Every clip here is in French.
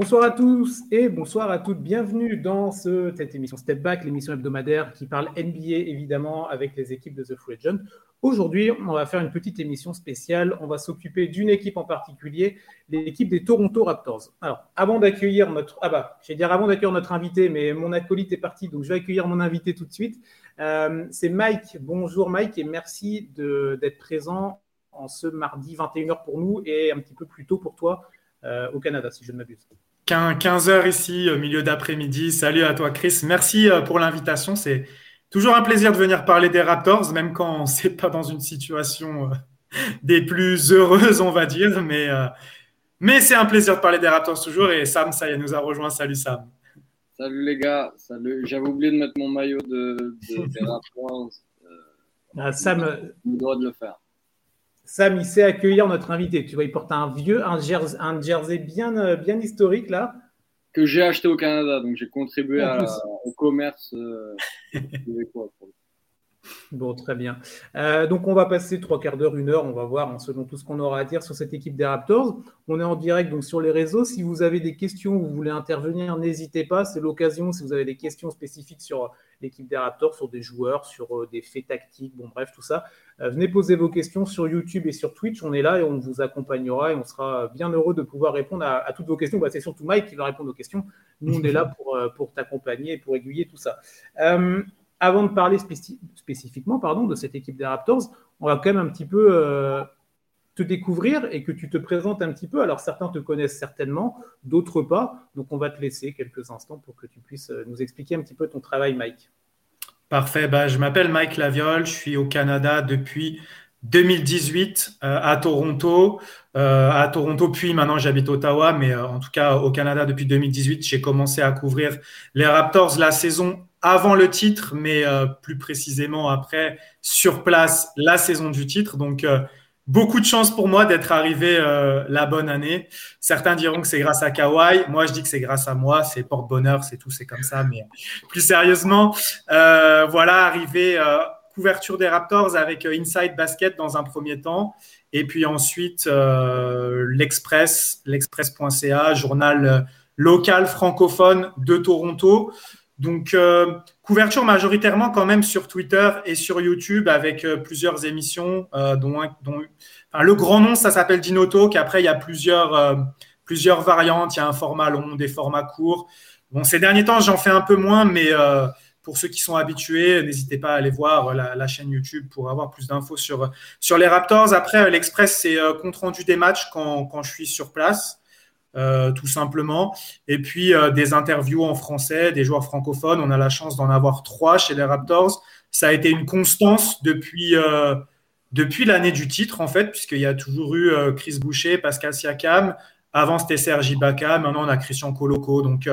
Bonsoir à tous et bonsoir à toutes. Bienvenue dans cette émission Step Back, l'émission hebdomadaire qui parle NBA évidemment avec les équipes de The Food Reign. Aujourd'hui, on va faire une petite émission spéciale. On va s'occuper d'une équipe en particulier, l'équipe des Toronto Raptors. Alors, avant d'accueillir notre invité, mais mon acolyte est parti, donc je vais accueillir mon invité tout de suite. C'est Mike. Bonjour Mike et merci d'être présent en ce mardi 21h pour nous et un petit peu plus tôt pour toi. Au Canada, si je ne m'abuse. 15h ici, au milieu d'après-midi. Salut à toi, Chris. Merci pour l'invitation. C'est toujours un plaisir de venir parler des Raptors, même quand ce n'est pas dans une situation des plus heureuses, on va dire. Mais c'est un plaisir de parler des Raptors toujours. Et Sam, ça y est, nous a rejoint. Salut, Sam. Salut, les gars. Salut. J'avais oublié de mettre mon maillot des Raptors. Sam, il doit de le faire. Sam, il sait accueillir notre invité. Tu vois, il porte un jersey bien historique, là. Que j'ai acheté au Canada. Donc, j'ai contribué au commerce québécois. Bon, très bien. Donc, on va passer 3/4 d'heure, 1 heure. On va voir selon tout ce qu'on aura à dire sur cette équipe des Raptors. On est en direct donc, sur les réseaux. Si vous avez des questions ou vous voulez intervenir, n'hésitez pas. C'est l'occasion. Si vous avez des questions spécifiques sur l'équipe des Raptors, sur des joueurs, sur des faits tactiques, bon bref, tout ça. Venez poser vos questions sur YouTube et sur Twitch. On est là et on vous accompagnera et on sera bien heureux de pouvoir répondre à toutes vos questions. Bah, c'est surtout Mike qui va répondre aux questions. Nous, on est là pour t'accompagner et pour aiguiller tout ça. Avant de parler spécifiquement de cette équipe des Raptors, on va quand même un petit peu te découvrir et que tu te présentes un petit peu. Alors, certains te connaissent certainement, d'autres pas. Donc, on va te laisser quelques instants pour que tu puisses nous expliquer un petit peu ton travail, Mike. Parfait. Je m'appelle Mike Laviolle. Je suis au Canada depuis 2018 à Toronto, puis maintenant j'habite Ottawa, mais en tout cas au Canada depuis 2018. J'ai commencé à couvrir les Raptors la saison avant le titre, mais plus précisément après, sur place, la saison du titre. Donc, beaucoup de chance pour moi d'être arrivé la bonne année. Certains diront que c'est grâce à Kawhi. Moi, je dis que c'est grâce à moi. C'est porte-bonheur, c'est tout, c'est comme ça. Mais plus sérieusement, voilà, arrivé couverture des Raptors avec Inside Basket dans un premier temps. Et puis ensuite, l'Express.ca, journal local francophone de Toronto. Donc, couverture majoritairement quand même sur Twitter et sur YouTube avec plusieurs émissions, dont le grand nom, ça s'appelle Dinoto, qu'après, il y a plusieurs variantes. Il y a un format long, des formats courts. Bon, ces derniers temps, j'en fais un peu moins, mais pour ceux qui sont habitués, n'hésitez pas à aller voir la chaîne YouTube pour avoir plus d'infos sur les Raptors. Après, l'Express, c'est compte-rendu des matchs quand je suis sur place. Tout simplement. Et puis, des interviews en français, des joueurs francophones. On a la chance d'en avoir 3 chez les Raptors. Ça a été une constance depuis l'année du titre, en fait, puisqu'il y a toujours eu Chris Boucher, Pascal Siakam. Avant, c'était Serge Ibaka. Maintenant, on a Christian Koloko. Donc,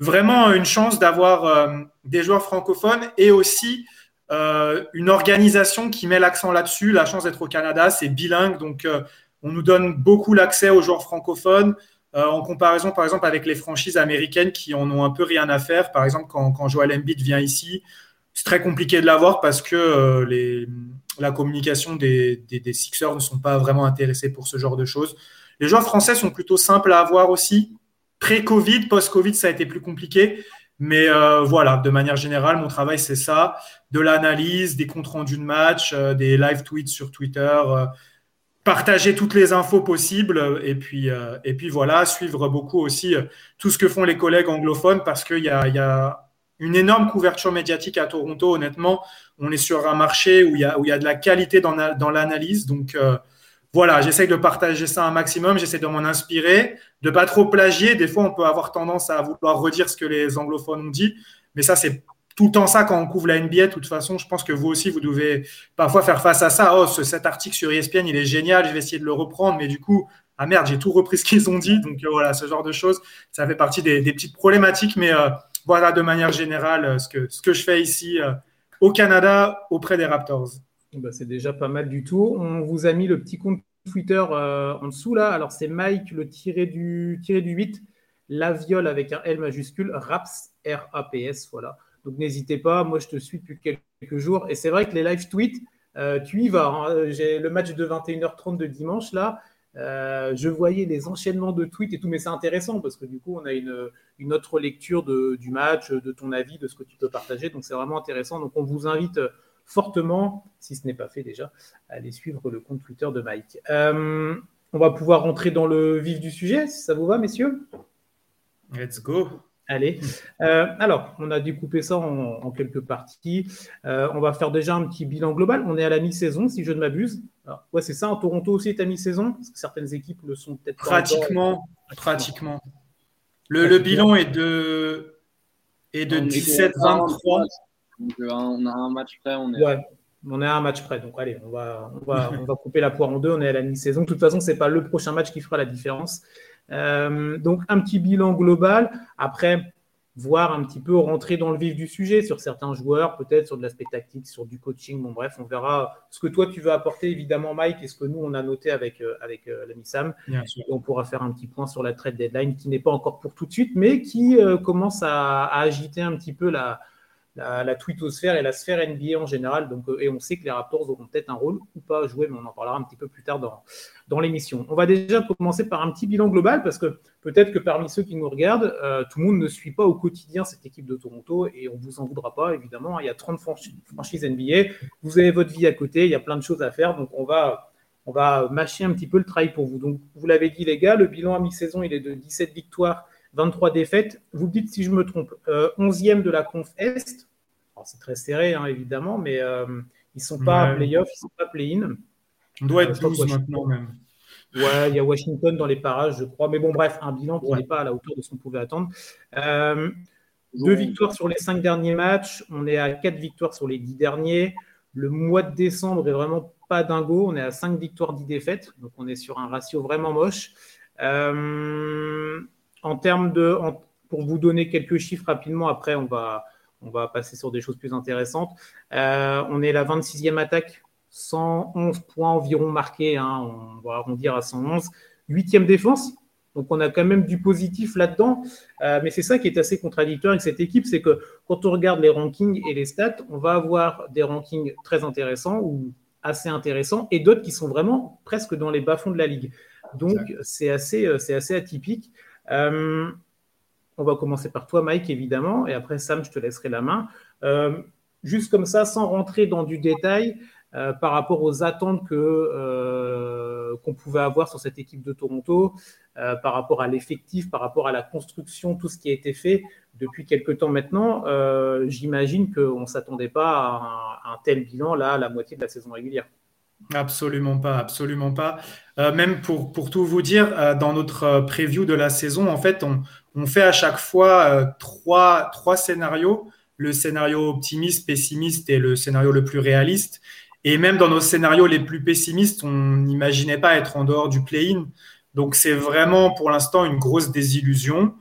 vraiment une chance d'avoir des joueurs francophones et aussi une organisation qui met l'accent là-dessus. La chance d'être au Canada, c'est bilingue. Donc, on nous donne beaucoup l'accès aux joueurs francophones. En comparaison, par exemple, avec les franchises américaines qui en ont un peu rien à faire. Par exemple, quand Joel Embiid vient ici, c'est très compliqué de l'avoir parce que la communication des Sixers ne sont pas vraiment intéressés pour ce genre de choses. Les joueurs français sont plutôt simples à avoir aussi. Pré-Covid, post-Covid, ça a été plus compliqué. Mais voilà, de manière générale, mon travail, c'est ça. De l'analyse, des comptes rendus de match, des live tweets sur Twitter, partager toutes les infos possibles et puis voilà, suivre beaucoup aussi tout ce que font les collègues anglophones parce qu'il y a une énorme couverture médiatique à Toronto. Honnêtement, on est sur un marché où il y a de la qualité dans l'analyse. Donc voilà, j'essaie de partager ça un maximum, j'essaie de m'en inspirer, de pas trop plagier. Des fois, on peut avoir tendance à vouloir redire ce que les anglophones ont dit, mais ça, c'est tout le temps ça quand on couvre la NBA. De toute façon, je pense que vous aussi, vous devez parfois faire face à ça. Oh, cet article sur ESPN, il est génial, je vais essayer de le reprendre. Mais du coup, ah merde, j'ai tout repris ce qu'ils ont dit. Donc voilà, ce genre de choses, ça fait partie des petites problématiques. Mais voilà, de manière générale, ce que je fais ici au Canada auprès des Raptors. C'est déjà pas mal du tout. On vous a mis le petit compte Twitter en dessous là. Alors c'est Mike, le tiré du 8, Laviolle avec un L majuscule, Raps, RAPS, voilà. Donc, n'hésitez pas. Moi, je te suis depuis quelques jours. Et c'est vrai que les live tweets, tu y vas. Hein. J'ai le match de 21h30 de dimanche, là. Je voyais des enchaînements de tweets et tout, mais c'est intéressant parce que du coup, on a une autre lecture du match, de ton avis, de ce que tu peux partager. Donc, c'est vraiment intéressant. Donc, on vous invite fortement, si ce n'est pas fait déjà, à aller suivre le compte Twitter de Mike. On va pouvoir rentrer dans le vif du sujet, si ça vous va, messieurs. Let's go. Allez. Alors, on a découpé ça en quelques parties. On va faire déjà un petit bilan global. On est à la mi-saison, si je ne m'abuse. Alors, ouais, c'est ça. En Toronto aussi est à mi-saison, parce que certaines équipes le sont peut-être pratiquement. Le bilan est de 17-23. Donc, on a un match près. On est à un match près. Donc, allez, on va couper la poire en deux. On est à la mi-saison. De toute façon, ce n'est pas le prochain match qui fera la différence. Donc un petit bilan global, après voir un petit peu rentrer dans le vif du sujet sur certains joueurs, peut-être sur de l'aspect tactique, sur du coaching, bon bref, on verra ce que toi tu veux apporter évidemment Mike et ce que nous on a noté avec l'ami Sam. On pourra faire un petit point sur la trade deadline qui n'est pas encore pour tout de suite mais qui commence à agiter un petit peu la twittosphère et la sphère NBA en général. Donc, et on sait que les Raptors auront peut-être un rôle ou pas à jouer, mais on en parlera un petit peu plus tard dans l'émission. On va déjà commencer par un petit bilan global parce que peut-être que parmi ceux qui nous regardent, tout le monde ne suit pas au quotidien cette équipe de Toronto et on ne vous en voudra pas, évidemment. Il y a 30 franchises NBA, vous avez votre vie à côté, il y a plein de choses à faire. Donc, on va mâcher un petit peu le travail pour vous. Donc, vous l'avez dit les gars, le bilan à mi-saison, il est de 17 victoires, 23 défaites. Vous me dites si je me trompe. 11e de la conf Est. Alors, c'est très serré, hein, évidemment, mais ils ne sont pas play-off, ils ne sont pas play-in. On doit être 12 maintenant même. Ouais, il y a Washington dans les parages, je crois. Mais bon, bref, un bilan qui n'est pas à la hauteur de ce qu'on pouvait attendre. 2 victoires sur les 5 derniers matchs. On est à 4 victoires sur les 10 derniers. Le mois de décembre n'est vraiment pas dingo. On est à 5 victoires, 10 défaites. Donc, on est sur un ratio vraiment moche. Pour vous donner quelques chiffres rapidement, après on va passer sur des choses plus intéressantes. On est la 26e attaque, 111 points environ marqués, hein, on va arrondir à 111. 8e défense, donc on a quand même du positif là-dedans. Mais c'est ça qui est assez contradictoire avec cette équipe, c'est que quand on regarde les rankings et les stats, on va avoir des rankings très intéressants ou assez intéressants et d'autres qui sont vraiment presque dans les bas-fonds de la ligue. Donc c'est assez atypique. On va commencer par toi, Mike, évidemment, et après, Sam, je te laisserai la main. Juste comme ça, sans rentrer dans du détail, par rapport aux attentes qu'on pouvait avoir sur cette équipe de Toronto, par rapport à l'effectif, par rapport à la construction, tout ce qui a été fait depuis quelques temps maintenant, j'imagine qu'on ne s'attendait pas à un tel bilan là, à la moitié de la saison régulière. Absolument pas. Même pour tout vous dire, dans notre preview de la saison, en fait, on fait à chaque fois trois scénarios, le scénario optimiste, pessimiste et le scénario le plus réaliste. Et même dans nos scénarios les plus pessimistes, on n'imaginait pas être en dehors du play-in. Donc, c'est vraiment pour l'instant une grosse désillusion.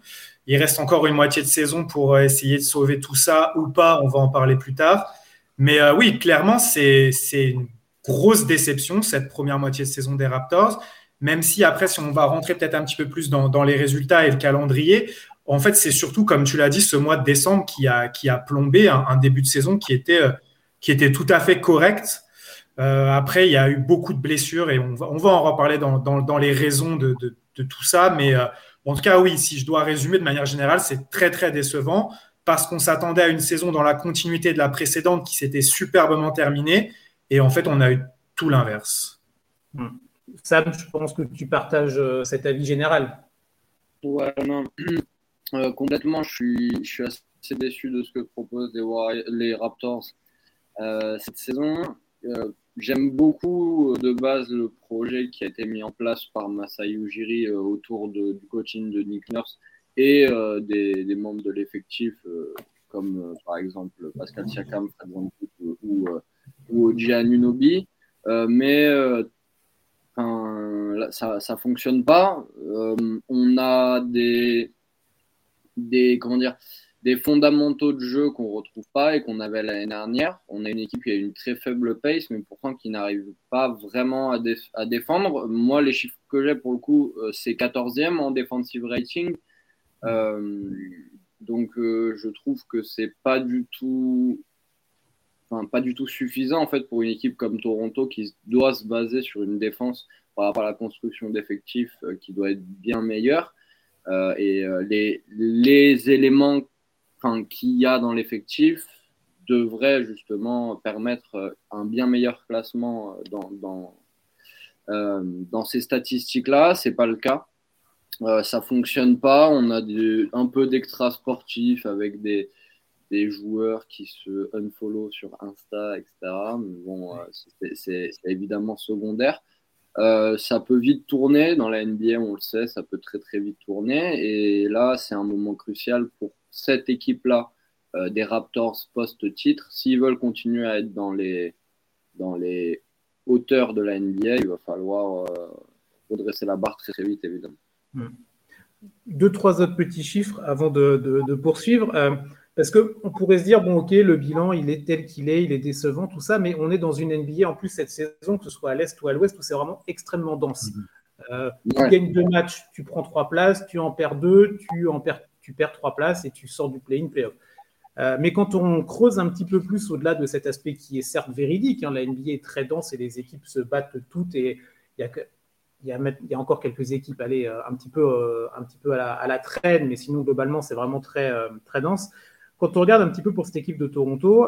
Il reste encore une moitié de saison pour essayer de sauver tout ça ou pas, on va en parler plus tard. Mais oui, clairement, c'est une grosse déception, cette première moitié de saison des Raptors, même si après, si on va rentrer peut-être un petit peu plus dans les résultats et le calendrier, en fait, c'est surtout, comme tu l'as dit, ce mois de décembre qui a plombé un début de saison qui était tout à fait correct. Après, il y a eu beaucoup de blessures et on va en reparler dans les raisons de tout ça. Mais en tout cas, oui, si je dois résumer de manière générale, c'est très, très décevant parce qu'on s'attendait à une saison dans la continuité de la précédente qui s'était superbement terminée. Et en fait, on a eu tout l'inverse. Sam, je pense que tu partages cet avis général. Ouais, non. Complètement, je suis assez déçu de ce que proposent les Raptors cette saison. J'aime beaucoup de base le projet qui a été mis en place par Masai Ujiri autour du coaching de Nick Nurse et des membres de l'effectif comme par exemple Pascal Siakam, Fred VanVleet ou OG Anunobi, mais là, ça fonctionne pas. On a des fondamentaux de jeu qu'on retrouve pas et qu'on avait l'année dernière. On a une équipe qui a une très faible pace, mais pourtant qui n'arrive pas vraiment à défendre. Moi, les chiffres que j'ai pour le coup, c'est 14e en defensive rating. Donc, je trouve que c'est pas du tout suffisant en fait pour une équipe comme Toronto qui doit se baser sur une défense par rapport à la construction d'effectifs qui doit être bien meilleure. Et les éléments qu'il y a dans l'effectif devraient justement permettre un bien meilleur classement dans ces statistiques-là. C'est pas le cas. Ça fonctionne pas. On a un peu d'extra sportif avec des joueurs qui se unfollow sur Insta, etc. Mais bon, c'est évidemment secondaire. Ça peut vite tourner. Dans la NBA, on le sait, ça peut très très vite tourner. Et là, c'est un moment crucial pour cette équipe-là des Raptors post-titre. S'ils veulent continuer à être dans les hauteurs de la NBA, il va falloir redresser la barre très très vite, évidemment. Deux, trois autres petits chiffres avant de poursuivre. Parce qu'on pourrait se dire, bon, ok, le bilan, il est tel qu'il est, il est décevant, tout ça, mais on est dans une NBA, en plus, cette saison, que ce soit à l'Est ou à l'Ouest, où c'est vraiment extrêmement dense. Tu gagnes 2 matchs, tu prends 3 places, tu en perds 2, tu perds 3 places et tu sors du play-in, play-off. Mais quand on creuse un petit peu plus au-delà de cet aspect qui est certes véridique, la NBA est très dense et les équipes se battent toutes, et il y a encore quelques équipes un petit peu à la traîne, mais sinon, globalement, c'est vraiment très, très dense. Quand on regarde un petit peu pour cette équipe de Toronto,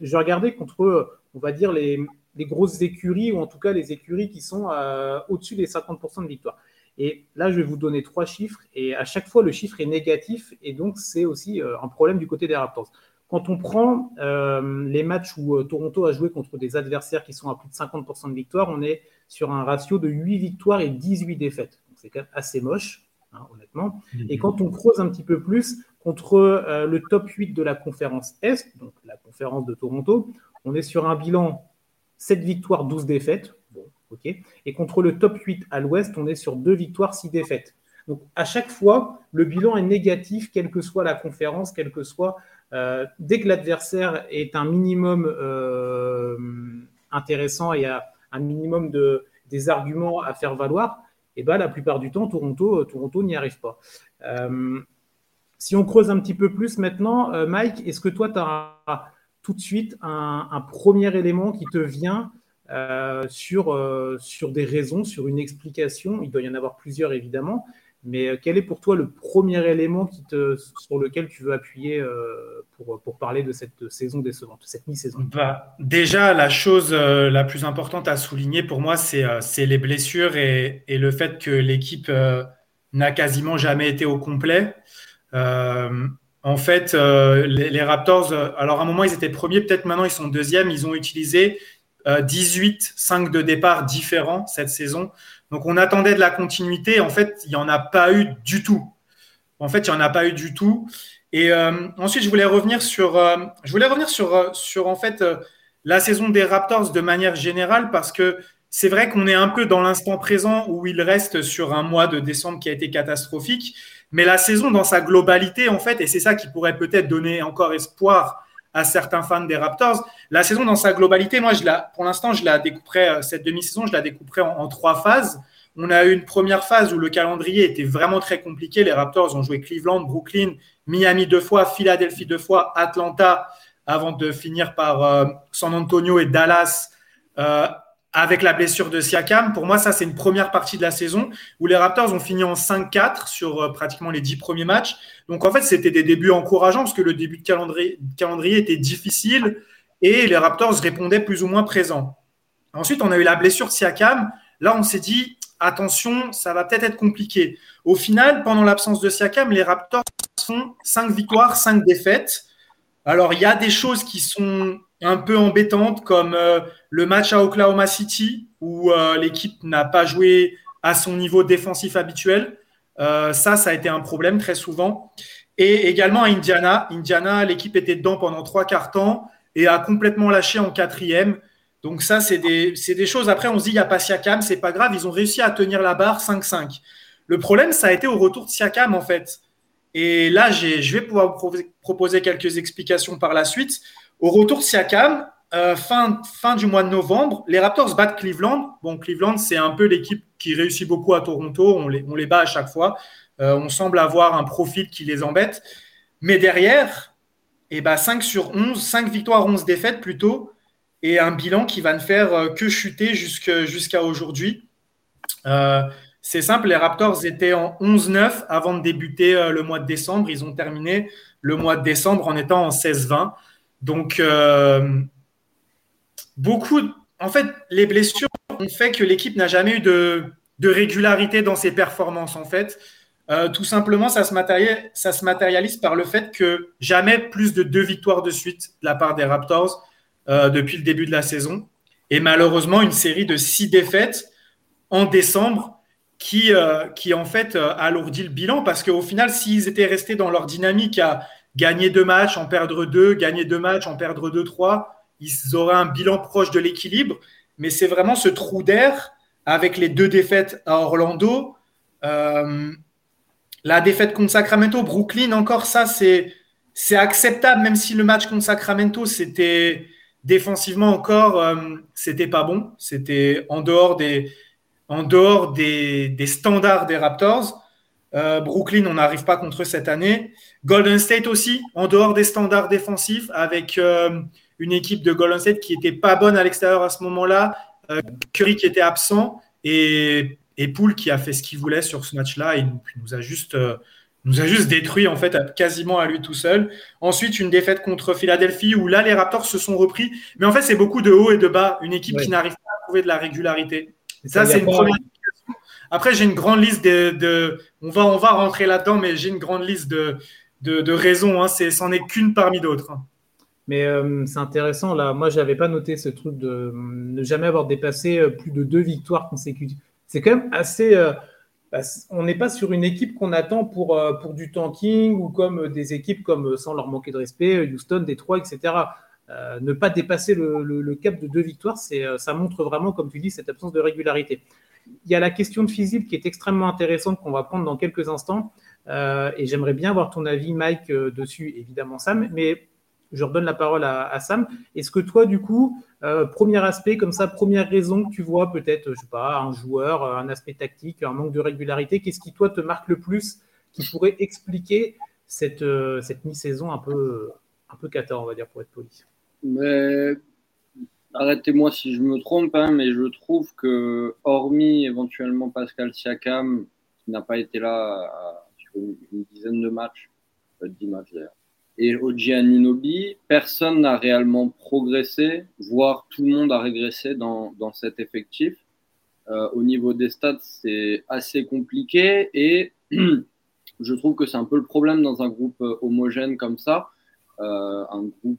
j'ai regardé contre, on va dire, les grosses écuries, ou en tout cas les écuries qui sont au-dessus des 50% de victoire. Et là, je vais vous donner 3 chiffres, et à chaque fois, le chiffre est négatif, et donc c'est aussi un problème du côté des Raptors. Quand on prend les matchs où Toronto a joué contre des adversaires qui sont à plus de 50% de victoire, on est sur un ratio de 8 victoires et 18 défaites. Donc, c'est quand même assez moche, honnêtement. Et quand on creuse un petit peu plus, contre le top 8 de la conférence Est, donc la conférence de Toronto, on est sur un bilan 7 victoires, 12 défaites. Bon, ok. Et contre le top 8 à l'Ouest, on est sur 2 victoires, 6 défaites. Donc, à chaque fois, le bilan est négatif, quelle que soit la conférence, quelle que soit… dès que l'adversaire est un minimum intéressant et a un minimum des arguments à faire valoir, et ben, la plupart du temps, Toronto n'y arrive pas. Si on creuse un petit peu plus maintenant, Mike, est-ce que toi, tu as tout de suite un premier élément qui te vient sur des raisons, sur une explication? Il doit y en avoir plusieurs, évidemment, mais quel est pour toi le premier élément sur lequel tu veux appuyer pour parler de cette saison décevante, cette mi-saison? Déjà, la chose la plus importante à souligner pour moi, c'est les blessures et le fait que l'équipe n'a quasiment jamais été au complet. En fait, les Raptors, alors à un moment, ils étaient premiers, peut-être maintenant ils sont deuxièmes. Ils ont utilisé 18 5 de départ différents cette saison. Donc, on attendait de la continuité. En fait, il n'y en a pas eu du tout. Et ensuite, je voulais revenir sur en fait, la saison des Raptors de manière générale, parce que c'est vrai qu'on est un peu dans l'instant présent où il reste sur un mois de décembre qui a été catastrophique. Mais la saison dans sa globalité, en fait, et c'est ça qui pourrait peut-être donner encore espoir à certains fans des Raptors, la saison dans sa globalité, moi, pour l'instant, je la découperais, cette demi-saison, je la découperais en 3 phases. On a eu une première phase où le calendrier était vraiment très compliqué. Les Raptors ont joué Cleveland, Brooklyn, Miami 2 fois, Philadelphie 2 fois, Atlanta, avant de finir par San Antonio et Dallas, avec la blessure de Siakam. Pour moi, ça, c'est une première partie de la saison où les Raptors ont fini en 5-4 sur pratiquement les 10 premiers matchs. Donc, en fait, c'était des débuts encourageants parce que le début de calendrier était difficile et les Raptors répondaient plus ou moins présents. Ensuite, on a eu la blessure de Siakam. Là, on s'est dit, attention, ça va peut-être être compliqué. Au final, pendant l'absence de Siakam, les Raptors font 5 victoires, 5 défaites. Alors, il y a des choses qui sont un peu embêtante, comme le match à Oklahoma City où l'équipe n'a pas joué à son niveau défensif habituel. Ça a été un problème très souvent. Et également à Indiana. Indiana, l'équipe était dedans pendant 3 quarts-temps et a complètement lâché en 4e. Donc ça, c'est des choses. Après, on se dit, il n'y a pas Siakam, c'est pas grave. Ils ont réussi à tenir la barre 5-5. Le problème, ça a été au retour de Siakam, en fait. Et là, je vais pouvoir vous proposer quelques explications par la suite. Au retour de Siakam, fin du mois de novembre, les Raptors battent Cleveland. Bon, Cleveland, c'est un peu l'équipe qui réussit beaucoup à Toronto. On les bat à chaque fois. On semble avoir un profil qui les embête. Mais derrière, 5 victoires, 11 défaites plutôt, et un bilan qui va ne faire que chuter jusqu'à aujourd'hui. C'est simple, les Raptors étaient en 11-9 avant de débuter le mois de décembre. Ils ont terminé le mois de décembre en étant en 16-20. Donc, en fait, les blessures ont fait que l'équipe n'a jamais eu de régularité dans ses performances, en fait. Tout simplement, ça se matérialise par le fait que jamais plus de 2 victoires de suite de la part des Raptors depuis le début de la saison. Et malheureusement, une série de 6 défaites en décembre qui en fait alourdit le bilan, parce qu'au final, s'ils étaient restés dans leur dynamique à gagner 2 matchs, en perdre 2, gagner 2 matchs, en perdre 2, 3, ils auraient un bilan proche de l'équilibre. Mais c'est vraiment ce trou d'air avec les 2 défaites à Orlando, la défaite contre Sacramento, Brooklyn, encore ça, c'est acceptable, même si le match contre Sacramento, c'était défensivement encore, c'était pas bon, c'était en dehors des standards des Raptors. Brooklyn, on n'arrive pas contre eux cette année. Golden State aussi, en dehors des standards défensifs, avec une équipe de Golden State qui n'était pas bonne à l'extérieur à ce moment-là, Curry qui était absent et Poole qui a fait ce qu'il voulait sur ce match-là et nous a juste détruit en fait quasiment à lui tout seul. Ensuite, une défaite contre Philadelphie où là, les Raptors se sont repris. Mais en fait, c'est beaucoup de haut et de bas. Une équipe qui n'arrive pas à trouver de la régularité. Ça, c'est une première question. Après, j'ai une grande liste on va rentrer là-dedans, mais j'ai une grande liste de raisons. Hein. C'en est qu'une parmi d'autres. Hein. Mais c'est intéressant. Là, moi, je n'avais pas noté ce truc de ne jamais avoir dépassé plus de 2 victoires consécutives. C'est quand même assez… on n'est pas sur une équipe qu'on attend pour du tanking ou comme des équipes comme, sans leur manquer de respect, Houston, Détroit, etc. Ne pas dépasser le cap de 2 victoires, ça montre vraiment, comme tu dis, cette absence de régularité. Il y a la question de physique qui est extrêmement intéressante, qu'on va prendre dans quelques instants, et j'aimerais bien avoir ton avis, Mike, dessus, évidemment, Sam, mais je redonne la parole à Sam. Est-ce que toi, du coup, premier aspect, comme ça, première raison que tu vois, peut-être, je sais pas, un joueur, un aspect tactique, un manque de régularité, qu'est-ce qui, toi, te marque le plus, qui pourrait expliquer cette mi-saison un peu cata, on va dire, pour être poli? Mais arrêtez-moi si je me trompe, hein, mais je trouve que, hormis éventuellement Pascal Siakam, qui n'a pas été là sur une dizaine de matchs, 10 matchs d'ailleurs, et OG Anunobi, personne n'a réellement progressé, voire tout le monde a régressé dans cet effectif. Au niveau des stats, c'est assez compliqué et je trouve que c'est un peu le problème dans un groupe homogène comme ça. Un groupe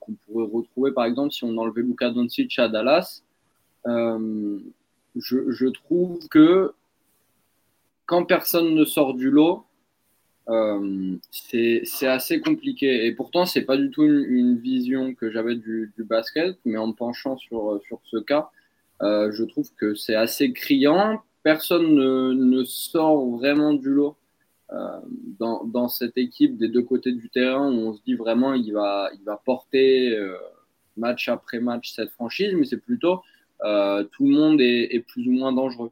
qu'on pourrait retrouver, par exemple, si on enlevait Luka Doncic à Dallas. Je trouve que quand personne ne sort du lot, c'est assez compliqué. Et pourtant, c'est pas du tout une vision que j'avais du basket, mais en me penchant sur ce cas, je trouve que c'est assez criant. Personne ne sort vraiment du lot. Dans cette équipe des 2 côtés du terrain où on se dit vraiment il va porter match après match cette franchise, mais c'est plutôt tout le monde est plus ou moins dangereux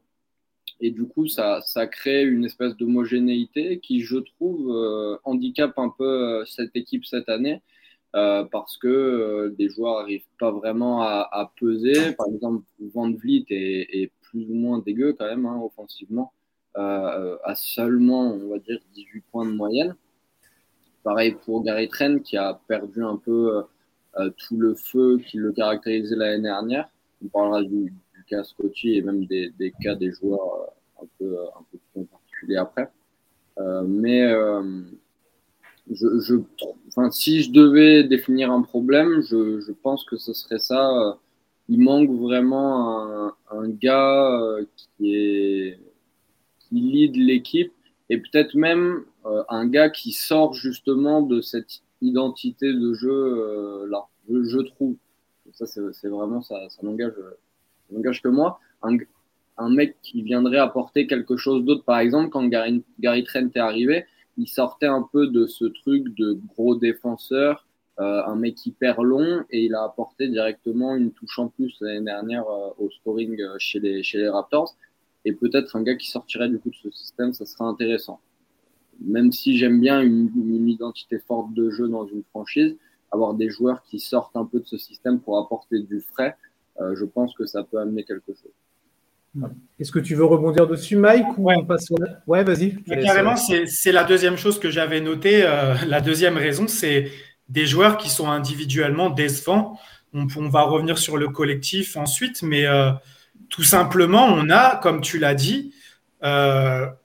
et du coup ça crée une espèce d'homogénéité qui, je trouve, handicape un peu cette équipe cette année, parce que des joueurs n'arrivent pas vraiment à peser. Par exemple, VanVleet est plus ou moins dégueu quand même, hein, offensivement, à seulement, on va dire, 18 points de moyenne. Pareil pour Gary Trent, qui a perdu un peu tout le feu qui le caractérisait l'année dernière. On parlera du cas Scottie et même des cas des joueurs un peu plus en particulier après. Mais si je devais définir un problème, je pense que ce serait ça. Il manque vraiment un gars qui lead l'équipe, et peut-être même un gars qui sort justement de cette identité de jeu là, je trouve. Ça, c'est vraiment ça. Ça n'engage que moi. Un mec qui viendrait apporter quelque chose d'autre. Par exemple, quand Gary Trent est arrivé, il sortait un peu de ce truc de gros défenseur, un mec hyper long, et il a apporté directement une touche en plus l'année dernière au scoring chez les Raptors. Et peut-être un gars qui sortirait du coup de ce système, ça serait intéressant. Même si j'aime bien une identité forte de jeu dans une franchise, avoir des joueurs qui sortent un peu de ce système pour apporter du frais, je pense que ça peut amener quelque chose. Est-ce que tu veux rebondir dessus, Mike, ou on passe sur la... Ouais, vas-y. Carrément, c'est la deuxième chose que j'avais notée. La deuxième raison, c'est des joueurs qui sont individuellement décevants. On va revenir sur le collectif ensuite, mais tout simplement, on a, comme tu l'as dit, à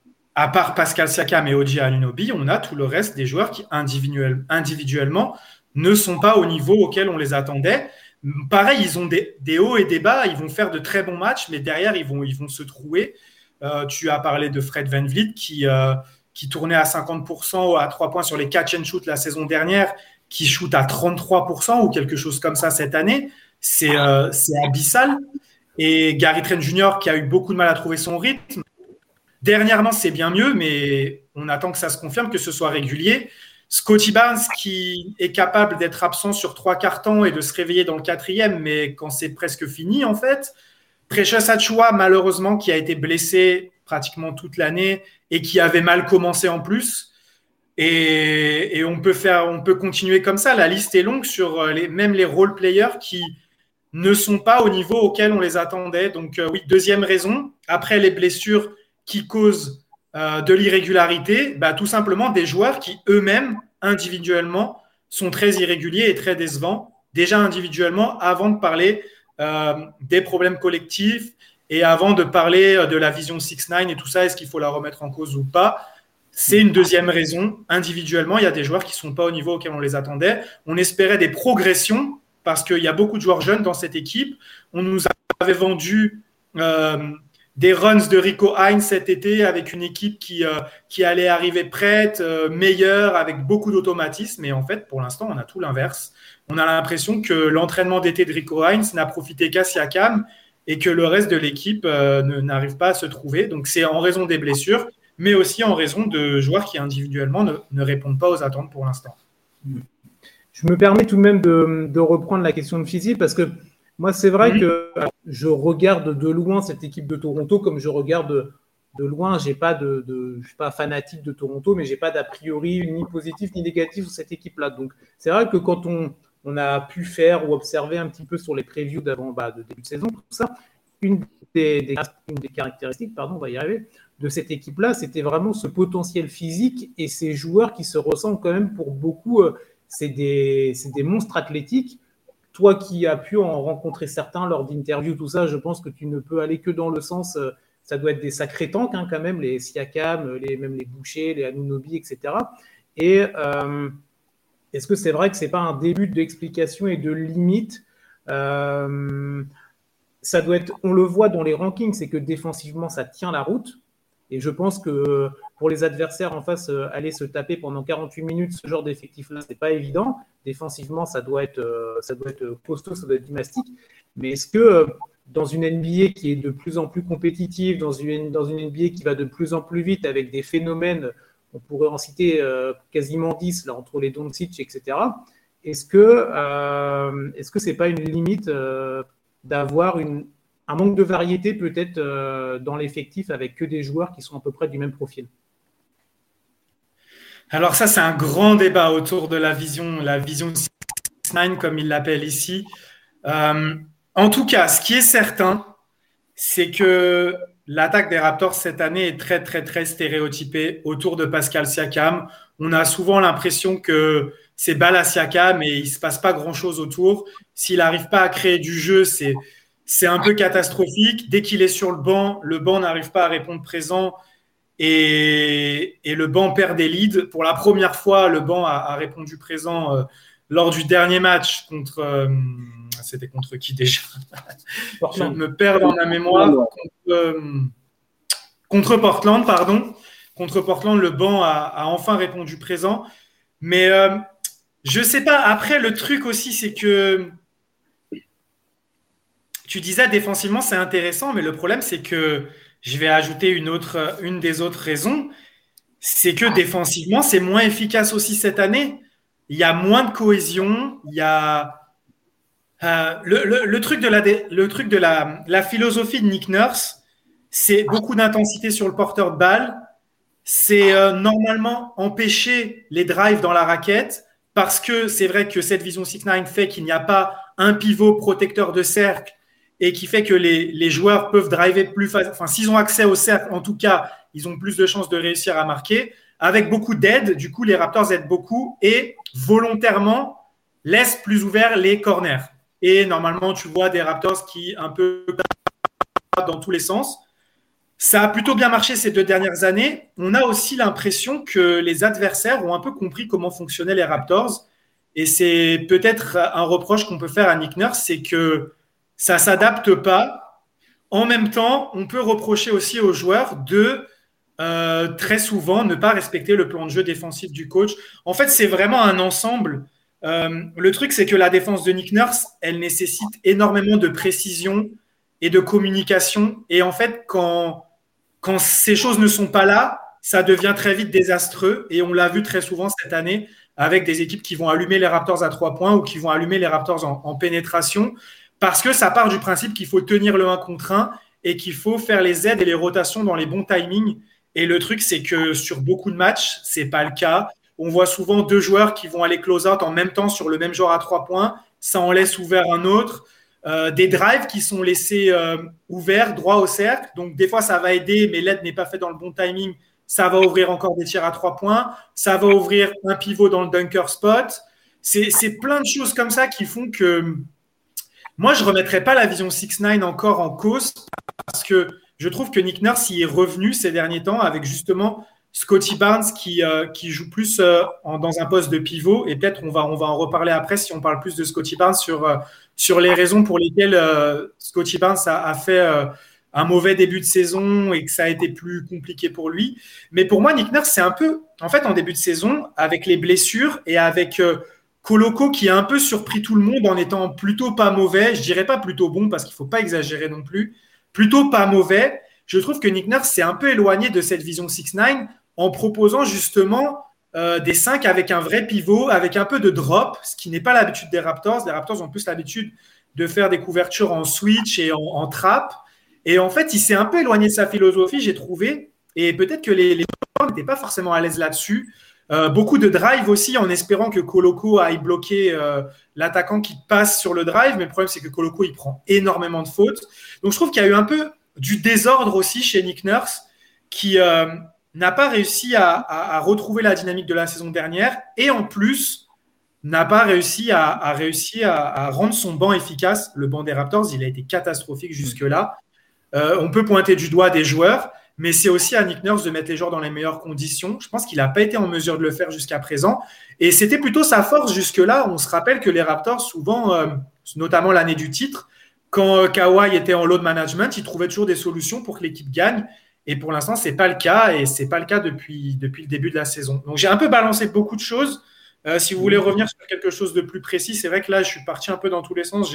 part Pascal Siakam et OG Anunobi, on a tout le reste des joueurs qui individuellement ne sont pas au niveau auquel on les attendait. Pareil, ils ont des hauts et des bas, ils vont faire de très bons matchs, mais derrière, ils vont se trouer. Tu as parlé de Fred VanVleet qui tournait à 50% à 3 points sur les catch and shoot la saison dernière, qui shoot à 33% ou quelque chose comme ça cette année. C'est abyssal. Et Gary Trent Jr. qui a eu beaucoup de mal à trouver son rythme. Dernièrement, c'est bien mieux, mais on attend que ça se confirme, que ce soit régulier. Scottie Barnes qui est capable d'être absent sur 3 quarts-temps et de se réveiller dans le 4e, mais quand c'est presque fini en fait. Precious Achiuwa, malheureusement, qui a été blessé pratiquement toute l'année et qui avait mal commencé en plus. Et on peut continuer comme ça. La liste est longue sur même les role players qui ne sont pas au niveau auquel on les attendait. Donc oui, deuxième raison. Après les blessures qui causent de l'irrégularité, bah, tout simplement des joueurs qui eux-mêmes, individuellement, sont très irréguliers et très décevants, déjà individuellement, avant de parler des problèmes collectifs et avant de parler de la vision 6-9 et tout ça, est-ce qu'il faut la remettre en cause ou pas ? C'est une deuxième raison. Individuellement, il y a des joueurs qui ne sont pas au niveau auquel on les attendait. On espérait des progressions parce qu'il y a beaucoup de joueurs jeunes dans cette équipe. On nous avait vendu... des runs de Rico Hines cet été avec une équipe qui allait arriver prête, meilleure, avec beaucoup d'automatisme. Et en fait, pour l'instant, on a tout l'inverse. On a l'impression que l'entraînement d'été de Rico Hines n'a profité qu'à Siakam et que le reste de l'équipe n'arrive pas à se trouver. Donc, c'est en raison des blessures, mais aussi en raison de joueurs qui, individuellement, ne répondent pas aux attentes pour l'instant. Je me permets tout de même de reprendre la question de Fizi parce que moi, c'est vrai que je regarde de loin cette équipe de Toronto comme je regarde de loin. Je ne suis pas fanatique de Toronto, mais je n'ai pas d'a priori ni positif ni négatif sur cette équipe-là. Donc, c'est vrai que quand on a pu faire ou observer un petit peu sur les previews d'avant, de début de saison, tout ça, une des caractéristiques, on va y arriver, de cette équipe-là, c'était vraiment ce potentiel physique et ces joueurs qui se ressemblent quand même pour beaucoup. C'est des monstres athlétiques. Toi qui as pu en rencontrer certains lors d'interviews, tout ça, je pense que tu ne peux aller que dans le sens, ça doit être des sacrés tanks quand même, les Siakam, même les Boucher, les Anunobi, etc. Et est-ce que c'est vrai que ce n'est pas un début d'explication et de limite ça doit être, on le voit dans les rankings, c'est que défensivement, ça tient la route. Et je pense que pour les adversaires en face, aller se taper pendant 48 minutes, ce genre d'effectif-là, ce n'est pas évident. Défensivement, ça doit être costaud, ça doit être dynastique. Mais est-ce que dans une NBA qui est de plus en plus compétitive, dans une NBA qui va de plus en plus vite avec des phénomènes, on pourrait en citer quasiment 10 là, entre les Doncic, etc., est-ce que ce n'est pas une limite d'avoir un manque de variété peut-être dans l'effectif avec que des joueurs qui sont à peu près du même profil? Alors ça, c'est un grand débat autour de la vision 6-9 comme ils l'appellent ici. En tout cas, ce qui est certain, c'est que l'attaque des Raptors cette année est très, très, très stéréotypée autour de Pascal Siakam. On a souvent l'impression que c'est balle à Siakam et il ne se passe pas grand-chose autour. S'il n'arrive pas à créer du jeu, c'est un peu catastrophique. Dès qu'il est sur le banc n'arrive pas à répondre présent et le banc perd des leads. Pour la première fois, le banc a répondu présent lors du dernier match contre… c'était contre qui déjà ? Je me perds dans la mémoire. Contre Portland, pardon. Contre Portland, le banc a enfin répondu présent. Mais je ne sais pas. Après, le truc aussi, c'est que… Tu disais défensivement, c'est intéressant, mais le problème, c'est que je vais ajouter une des autres raisons, c'est que défensivement, c'est moins efficace aussi cette année. Il y a moins de cohésion. Il y a le truc de la philosophie de Nick Nurse, c'est beaucoup d'intensité sur le porteur de balle. C'est normalement empêcher les drives dans la raquette parce que c'est vrai que cette vision 6-9 fait qu'il n'y a pas un pivot protecteur de cercle et qui fait que les joueurs peuvent driver plus facile. Enfin, s'ils ont accès au cercle, en tout cas, ils ont plus de chances de réussir à marquer. Avec beaucoup d'aide, du coup, les Raptors aident beaucoup et volontairement laissent plus ouverts les corners. Et normalement, tu vois des Raptors qui un peu dans tous les sens. Ça a plutôt bien marché ces 2 dernières années. On a aussi l'impression que les adversaires ont un peu compris comment fonctionnaient les Raptors. Et c'est peut-être un reproche qu'on peut faire à Nick Nurse, c'est que ça ne s'adapte pas. En même temps, on peut reprocher aussi aux joueurs de très souvent ne pas respecter le plan de jeu défensif du coach. En fait, c'est vraiment un ensemble. Le truc, c'est que la défense de Nick Nurse, elle nécessite énormément de précision et de communication. Et en fait, quand ces choses ne sont pas là, ça devient très vite désastreux. Et on l'a vu très souvent cette année avec des équipes qui vont allumer les Raptors à 3 points ou qui vont allumer les Raptors en pénétration, parce que ça part du principe qu'il faut tenir le 1 contre 1 et qu'il faut faire les aides et les rotations dans les bons timings. Et le truc, c'est que sur beaucoup de matchs, ce n'est pas le cas. On voit souvent 2 joueurs qui vont aller close-out en même temps sur le même joueur à 3 points. Ça en laisse ouvert un autre. Des drives qui sont laissés ouverts, droit au cercle. Donc, des fois, ça va aider, mais l'aide n'est pas faite dans le bon timing. Ça va ouvrir encore des tirs à 3 points. Ça va ouvrir un pivot dans le dunker spot. C'est plein de choses comme ça qui font que moi, je ne remettrai pas la vision 6-9 encore en cause, parce que je trouve que Nick Nurse y est revenu ces derniers temps avec justement Scottie Barnes qui joue plus dans un poste de pivot, et peut-être on va en reparler après si on parle plus de Scottie Barnes sur les raisons pour lesquelles Scottie Barnes a fait un mauvais début de saison et que ça a été plus compliqué pour lui. Mais pour moi, Nick Nurse, c'est un peu, en fait, en début de saison, avec les blessures et avec Koloko qui a un peu surpris tout le monde en étant plutôt pas mauvais, je dirais pas plutôt bon parce qu'il ne faut pas exagérer non plus, plutôt pas mauvais, je trouve que Nick Nurse s'est un peu éloigné de cette vision 6-9 en proposant justement des 5 avec un vrai pivot, avec un peu de drop, ce qui n'est pas l'habitude des Raptors. Les Raptors ont plus l'habitude de faire des couvertures en switch et en trap. Et en fait, il s'est un peu éloigné de sa philosophie, j'ai trouvé. Et peut-être que les joueurs n'étaient pas forcément à l'aise là-dessus. Beaucoup de drive aussi, en espérant que Koloko aille bloquer l'attaquant qui passe sur le drive. Mais le problème, c'est que Koloko, il prend énormément de fautes. Donc, je trouve qu'il y a eu un peu du désordre aussi chez Nick Nurse qui n'a pas réussi à retrouver la dynamique de la saison dernière et en plus n'a pas réussi à rendre son banc efficace. Le banc des Raptors, il a été catastrophique jusque-là. On peut pointer du doigt des joueurs, mais c'est aussi à Nick Nurse de mettre les joueurs dans les meilleures conditions. Je pense qu'il n'a pas été en mesure de le faire jusqu'à présent et c'était plutôt sa force jusque-là. On se rappelle que les Raptors, souvent, notamment l'année du titre, quand Kawhi était en load management, il trouvait toujours des solutions pour que l'équipe gagne. Et pour l'instant, ce n'est pas le cas. Et ce n'est pas le cas depuis le début de la saison. Donc, j'ai un peu balancé beaucoup de choses. Si vous voulez revenir sur quelque chose de plus précis, c'est vrai que là, je suis parti un peu dans tous les sens.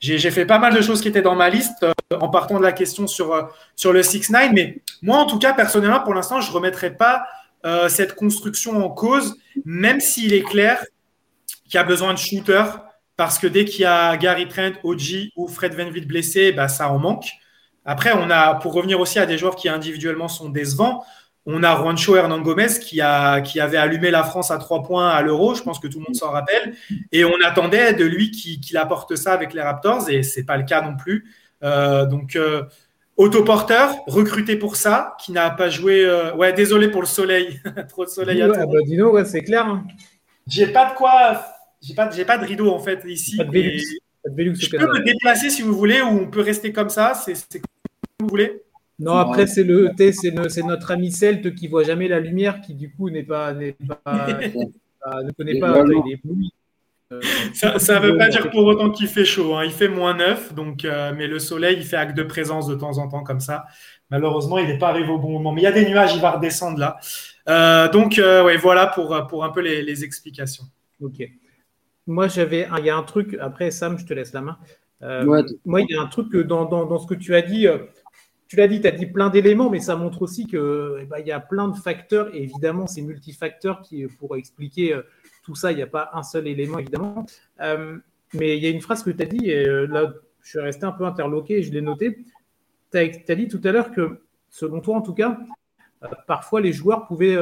J'ai fait pas mal de choses qui étaient dans ma liste en partant de la question sur le 6-9. Mais moi, en tout cas, personnellement, pour l'instant, je ne remettrai pas cette construction en cause, même s'il est clair qu'il y a besoin de shooters. Parce que dès qu'il y a Gary Trent, OG ou Fred VanVleet blessé, bah ça en manque. Après, pour revenir aussi à des joueurs qui individuellement sont décevants, on a Juancho Hernangómez qui avait allumé la France à 3 points à l'Euro, je pense que tout le monde s'en rappelle, et on attendait de lui qu'il apporte ça avec les Raptors, et c'est pas le cas non plus. Donc, autoporteur, recruté pour ça, qui n'a pas joué… Ouais, désolé pour le soleil, trop de soleil à Toronto. Dis-nous, ouais, c'est clair. Hein. J'ai pas de quoi… J'ai pas de rideau en fait ici. Pas de Velux, je peux me déplacer si vous voulez ou on peut rester comme ça. C'est comme vous voulez. Non, après c'est notre ami celte qui voit jamais la lumière, qui du coup ne connaît pas. Les ça ne veut pas dire pour autant qu'il fait chaud. Hein. Il fait -9, donc mais le soleil il fait acte de présence de temps en temps comme ça. Malheureusement, il n'est pas arrivé au bon moment. Mais il y a des nuages, il va redescendre là. Donc, ouais, voilà pour un peu les explications. Ok. Moi, il y a un truc, après Sam, je te laisse la main. Moi, il y a un truc que dans ce que tu as dit, tu as dit plein d'éléments, mais ça montre aussi que il y a plein de facteurs, et évidemment, c'est multifacteurs pour expliquer tout ça, il n'y a pas un seul élément, évidemment. Mais il y a une phrase que tu as dit, et là, je suis resté un peu interloqué, et je l'ai noté. Tu as dit tout à l'heure que, selon toi en tout cas, parfois les joueurs pouvaient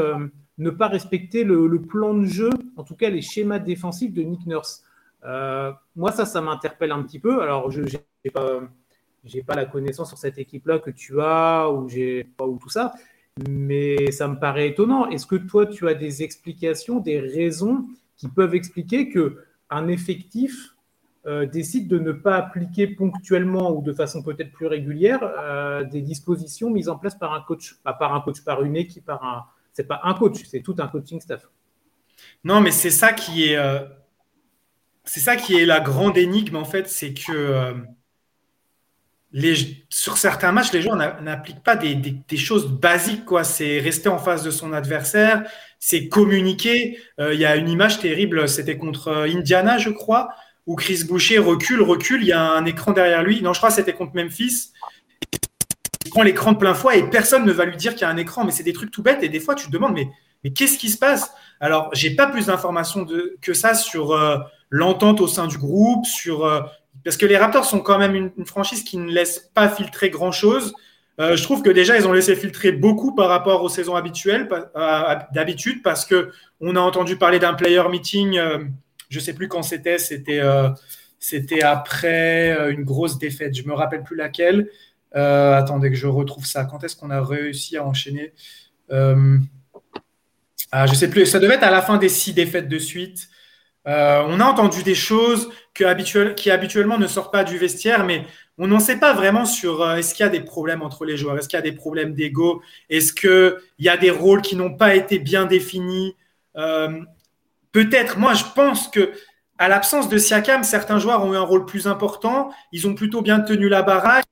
ne pas respecter le plan de jeu, en tout cas les schémas défensifs de Nick Nurse. Moi, ça m'interpelle un petit peu. Alors, je n'ai pas j'ai pas la connaissance sur cette équipe-là que tu as ou tout ça, mais ça me paraît étonnant. Est-ce que toi, tu as des explications, des raisons qui peuvent expliquer qu'un effectif décide de ne pas appliquer ponctuellement ou de façon peut-être plus régulière des dispositions mises en place par un coach, pas par un coach, par une équipe, par un... C'est pas un coach, c'est tout un coaching staff. Non, mais c'est ça qui est la grande énigme, en fait, c'est que sur certains matchs, les joueurs n'appliquent pas des choses basiques, quoi. C'est rester en face de son adversaire, c'est communiquer. Il y a une image terrible, c'était contre Indiana, je crois, où Chris Boucher recule, il y a un écran derrière lui. Non, je crois que c'était contre Memphis. Il prend l'écran de plein fouet et personne ne va lui dire qu'il y a un écran, mais c'est des trucs tout bêtes et des fois, tu te demandes, mais qu'est-ce qui se passe? Alors, j'ai pas plus d'informations que ça sur l'entente au sein du groupe, parce que les Raptors sont quand même une franchise qui ne laisse pas filtrer grand-chose. Je trouve que déjà, ils ont laissé filtrer beaucoup par rapport aux saisons habituelles, d'habitude, parce qu'on a entendu parler d'un player meeting, je ne sais plus quand c'était après une grosse défaite, je ne me rappelle plus laquelle. Attendez que je retrouve ça. Quand est-ce qu'on a réussi à enchaîner je ne sais plus, ça devait être à la fin des 6 défaites de suite. On a entendu des choses qui habituellement ne sortent pas du vestiaire, mais on n'en sait pas vraiment sur est-ce qu'il y a des problèmes entre les joueurs, est-ce qu'il y a des problèmes d'ego, est-ce qu'il y a des rôles qui n'ont pas été bien définis. Peut-être, moi je pense que à l'absence de Siakam, certains joueurs ont eu un rôle plus important, ils ont plutôt bien tenu la baraque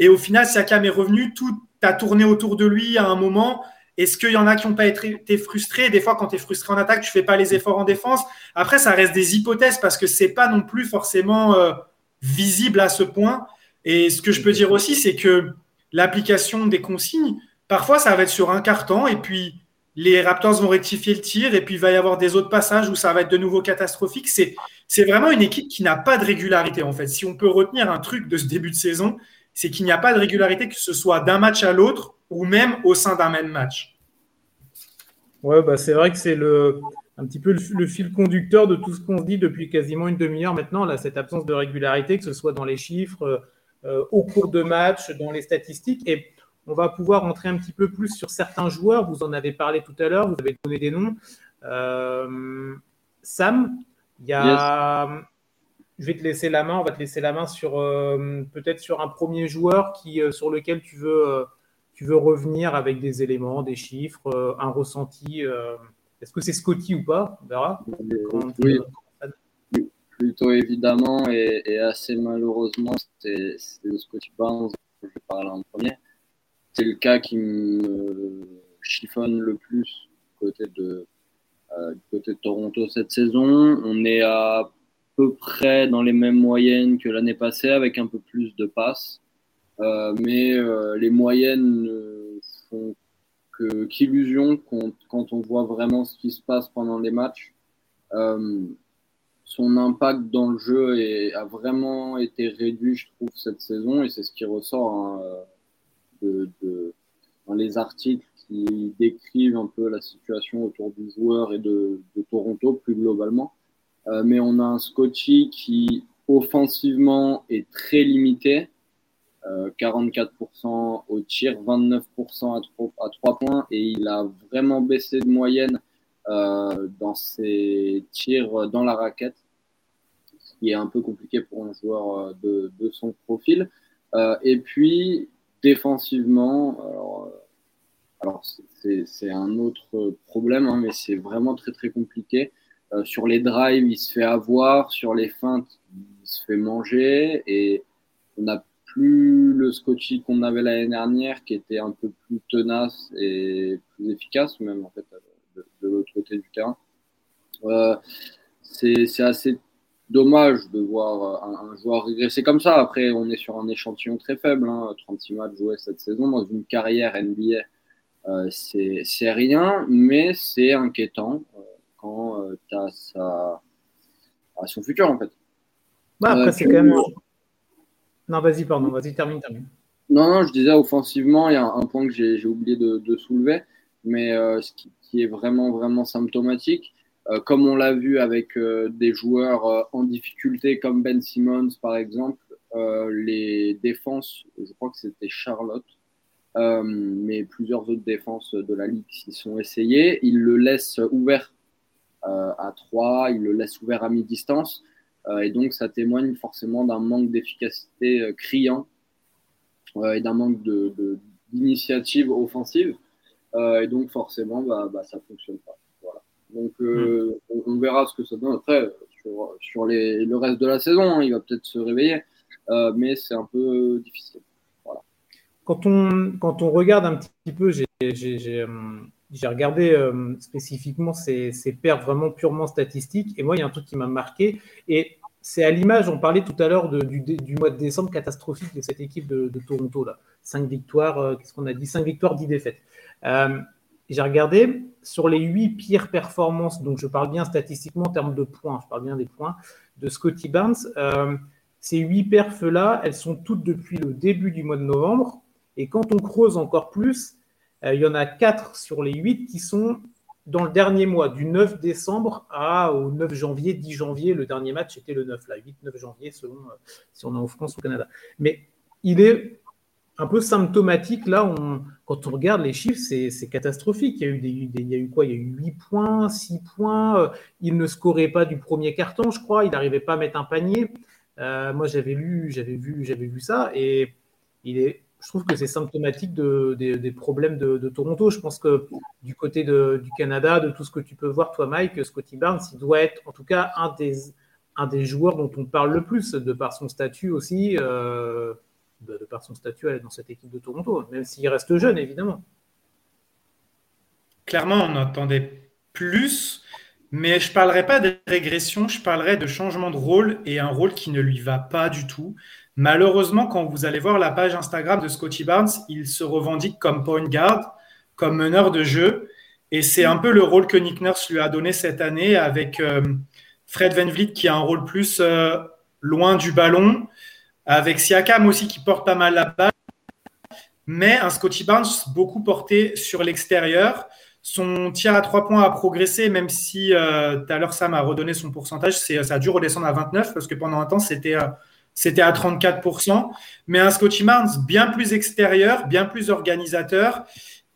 et au final Siakam est revenu, tout a tourné autour de lui à un moment. Est-ce qu'il y en a qui n'ont pas été frustrés? Des fois, quand tu es frustré en attaque, tu ne fais pas les efforts en défense. Après, ça reste des hypothèses parce que ce n'est pas non plus forcément visible à ce point. Et ce que je peux dire aussi, c'est que l'application des consignes, parfois, ça va être sur un carton et puis les Raptors vont rectifier le tir et puis il va y avoir des autres passages où ça va être de nouveau catastrophique. C'est vraiment une équipe qui n'a pas de régularité, en fait. Si on peut retenir un truc de ce début de saison, c'est qu'il n'y a pas de régularité, que ce soit d'un match à l'autre ou même au sein d'un même match. Ouais, bah c'est vrai que c'est un petit peu le fil conducteur de tout ce qu'on se dit depuis quasiment une demi-heure maintenant, là, cette absence de régularité, que ce soit dans les chiffres, au cours de match, dans les statistiques. Et on va pouvoir entrer un petit peu plus sur certains joueurs. Vous en avez parlé tout à l'heure, vous avez donné des noms. Sam, il y a... Yes. Je vais te laisser la main, on va te laisser la main sur peut-être sur un premier joueur sur lequel tu veux revenir avec des éléments, des chiffres, un ressenti. Est-ce que c'est Scottie ou pas, on verra. Oui, plutôt évidemment et assez malheureusement, c'est de Scottie Barnes dont je parle en premier. C'est le cas qui me chiffonne le plus du côté de Toronto cette saison. On est à peu près dans les mêmes moyennes que l'année passée avec un peu plus de passes. Mais les moyennes font qu'illusion quand on voit vraiment ce qui se passe pendant les matchs. Son impact dans le jeu a vraiment été réduit, je trouve, cette saison, et c'est ce qui ressort dans les articles qui décrivent un peu la situation autour du joueur et de Toronto plus globalement. Mais on a un Scottie qui, offensivement, est très limité. 44% au tir, 29% à 3 points, et il a vraiment baissé de moyenne dans ses tirs dans la raquette, ce qui est un peu compliqué pour un joueur de son profil. Et puis, défensivement, alors c'est un autre problème, hein, mais c'est vraiment très très compliqué. Sur les drives, il se fait avoir, sur les feintes, il se fait manger, et on a plus le Scottie qu'on avait l'année dernière, qui était un peu plus tenace et plus efficace, même en fait de l'autre côté du terrain. C'est assez dommage de voir un joueur régresser comme ça. Après, on est sur un échantillon très faible, hein, 36 matchs joués cette saison. Dans une carrière NBA, c'est rien, mais c'est inquiétant quand tu as son futur, en fait. Bah, après, c'est quand même... Non, vas-y, termine. Non, je disais offensivement, il y a un point que j'ai oublié de soulever, mais ce qui est vraiment, vraiment symptomatique, comme on l'a vu avec des joueurs en difficulté comme Ben Simmons, par exemple, les défenses, je crois que c'était Charlotte, mais plusieurs autres défenses de la Ligue s'y sont essayées. Ils le laissent ouvert à 3, ils le laissent ouvert à mi-distance, et donc ça témoigne forcément d'un manque d'efficacité criant et d'un manque d'initiative offensive, et donc forcément ça fonctionne pas. Voilà. Donc on verra ce que ça donne après sur le reste de la saison, hein, il va peut-être se réveiller, mais c'est un peu difficile. Voilà. Quand on regarde un petit peu, j'ai regardé spécifiquement ces pertes vraiment purement statistiques, et moi il y a un truc qui m'a marqué, et c'est à l'image, on parlait tout à l'heure du mois de décembre catastrophique de cette équipe de Toronto là. 5 victoires, 5 victoires, 10 défaites. J'ai regardé sur les 8 pires performances, donc je parle bien statistiquement en termes de points, je parle bien des points de Scottie Barnes. Ces 8 perfs là, elles sont toutes depuis le début du mois de novembre, et quand on creuse encore plus, il y en a 4 sur les 8 qui sont dans le dernier mois, du 9 décembre au 9 janvier, 10 janvier. Le dernier match était le 9, là, 8-9 janvier, selon si on est en France ou au Canada. Mais il est un peu symptomatique. Là, quand on regarde les chiffres, c'est catastrophique. Il y a eu 8 points, 6 points. Il ne scorait pas du premier carton, je crois. Il n'arrivait pas à mettre un panier. Moi, j'avais vu ça. Et je trouve que c'est symptomatique des problèmes de Toronto. Je pense que du côté du Canada, de tout ce que tu peux voir, toi, Mike, Scottie Barnes, il doit être en tout cas un des joueurs dont on parle le plus, de par son statut aussi, de par son statut dans cette équipe de Toronto, même s'il reste jeune, évidemment. Clairement, on attendait plus, mais je ne parlerai pas de régression, je parlerai de changement de rôle et un rôle qui ne lui va pas du tout. Malheureusement, quand vous allez voir la page Instagram de Scottie Barnes, il se revendique comme point guard, comme meneur de jeu. Et c'est un peu le rôle que Nick Nurse lui a donné cette année avec Fred VanVleet qui a un rôle plus loin du ballon, avec Siakam aussi qui porte pas mal la balle. Mais un Scottie Barnes beaucoup porté sur l'extérieur. Son tir à 3 points a progressé, même si tout à l'heure Sam a redonné son pourcentage. Ça a dû redescendre à 29 parce que pendant un temps, c'était à 34%, mais un Scottie Barnes bien plus extérieur, bien plus organisateur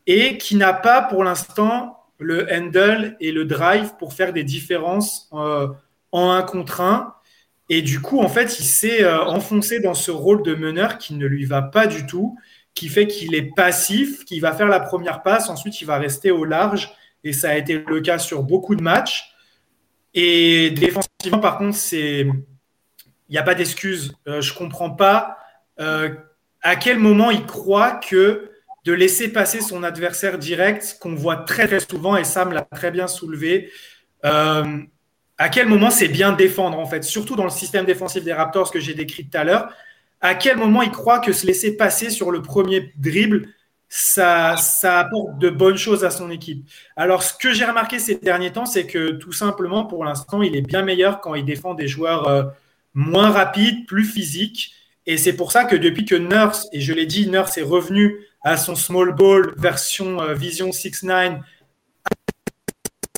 et qui n'a pas pour l'instant le handle et le drive pour faire des différences en 1 contre 1. Et du coup, en fait, il s'est enfoncé dans ce rôle de meneur qui ne lui va pas du tout, qui fait qu'il est passif, qu'il va faire la première passe, ensuite il va rester au large, et ça a été le cas sur beaucoup de matchs. Et défensivement, par contre, il n'y a pas d'excuse. Je ne comprends pas à quel moment il croit que de laisser passer son adversaire direct, qu'on voit très, très souvent, et Sam l'a très bien soulevé, à quel moment c'est bien défendre, en fait, surtout dans le système défensif des Raptors que j'ai décrit tout à l'heure, à quel moment il croit que se laisser passer sur le premier dribble, ça apporte de bonnes choses à son équipe. Alors, ce que j'ai remarqué ces derniers temps, c'est que tout simplement, pour l'instant, il est bien meilleur quand il défend des joueurs moins rapide, plus physique. Et c'est pour ça que depuis que Nurse, et je l'ai dit, Nurse est revenu à son small ball version vision 6-9,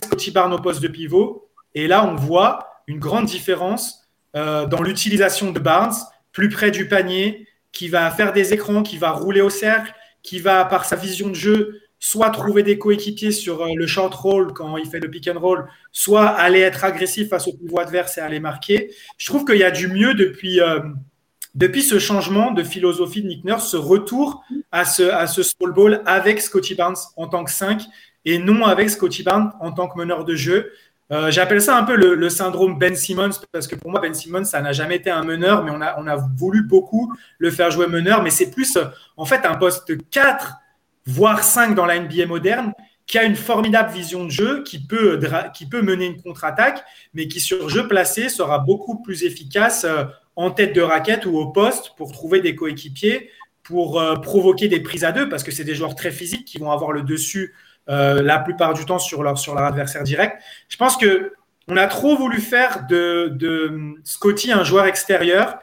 Scottie Barnes au poste de pivot. Et là, on voit une grande différence dans l'utilisation de Barnes, plus près du panier, qui va faire des écrans, qui va rouler au cercle, qui va, par sa vision de jeu, soit trouver des coéquipiers sur le short roll quand il fait le pick and roll, soit aller être agressif face au pivot adverse et aller marquer. Je trouve qu'il y a du mieux depuis ce changement de philosophie de Nick Nurse, ce retour à ce small ball avec Scottie Barnes en tant que 5 et non avec Scottie Barnes en tant que meneur de jeu. J'appelle ça un peu le syndrome Ben Simmons, parce que pour moi, Ben Simmons, ça n'a jamais été un meneur, mais on a voulu beaucoup le faire jouer meneur, mais c'est plus en fait un poste 4 voire 5 dans la NBA moderne, qui a une formidable vision de jeu, qui peut mener une contre-attaque, mais qui sur jeu placé sera beaucoup plus efficace en tête de raquette ou au poste pour trouver des coéquipiers, pour provoquer des prises à deux, parce que c'est des joueurs très physiques qui vont avoir le dessus la plupart du temps sur leur adversaire direct. Je pense qu'on a trop voulu faire de Scottie un joueur extérieur,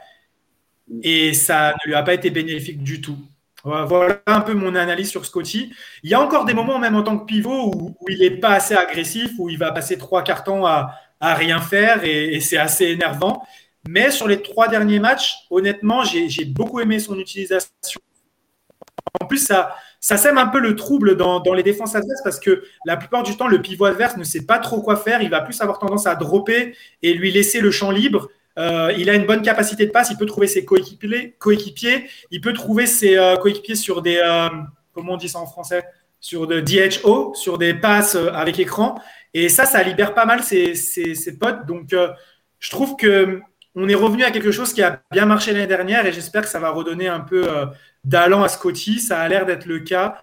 et ça ne lui a pas été bénéfique du tout. Voilà un peu mon analyse sur Scottie. Il y a encore des moments, même en tant que pivot, où il n'est pas assez agressif, où il va passer 3 quarts temps à rien faire, et c'est assez énervant. Mais sur les 3 derniers matchs, honnêtement, j'ai beaucoup aimé son utilisation. En plus, ça sème un peu le trouble dans les défenses adverses parce que la plupart du temps, le pivot adverse ne sait pas trop quoi faire. Il va plus avoir tendance à dropper et lui laisser le champ libre. Il a une bonne capacité de passe. Il peut trouver ses coéquipiers. Il peut trouver ses coéquipiers sur des… comment on dit ça en français ? Sur de DHO, sur des passes avec écran. Et ça libère pas mal ses potes. Donc, je trouve qu'on est revenu à quelque chose qui a bien marché l'année dernière et j'espère que ça va redonner un peu d'allant à Scottie. Ça a l'air d'être le cas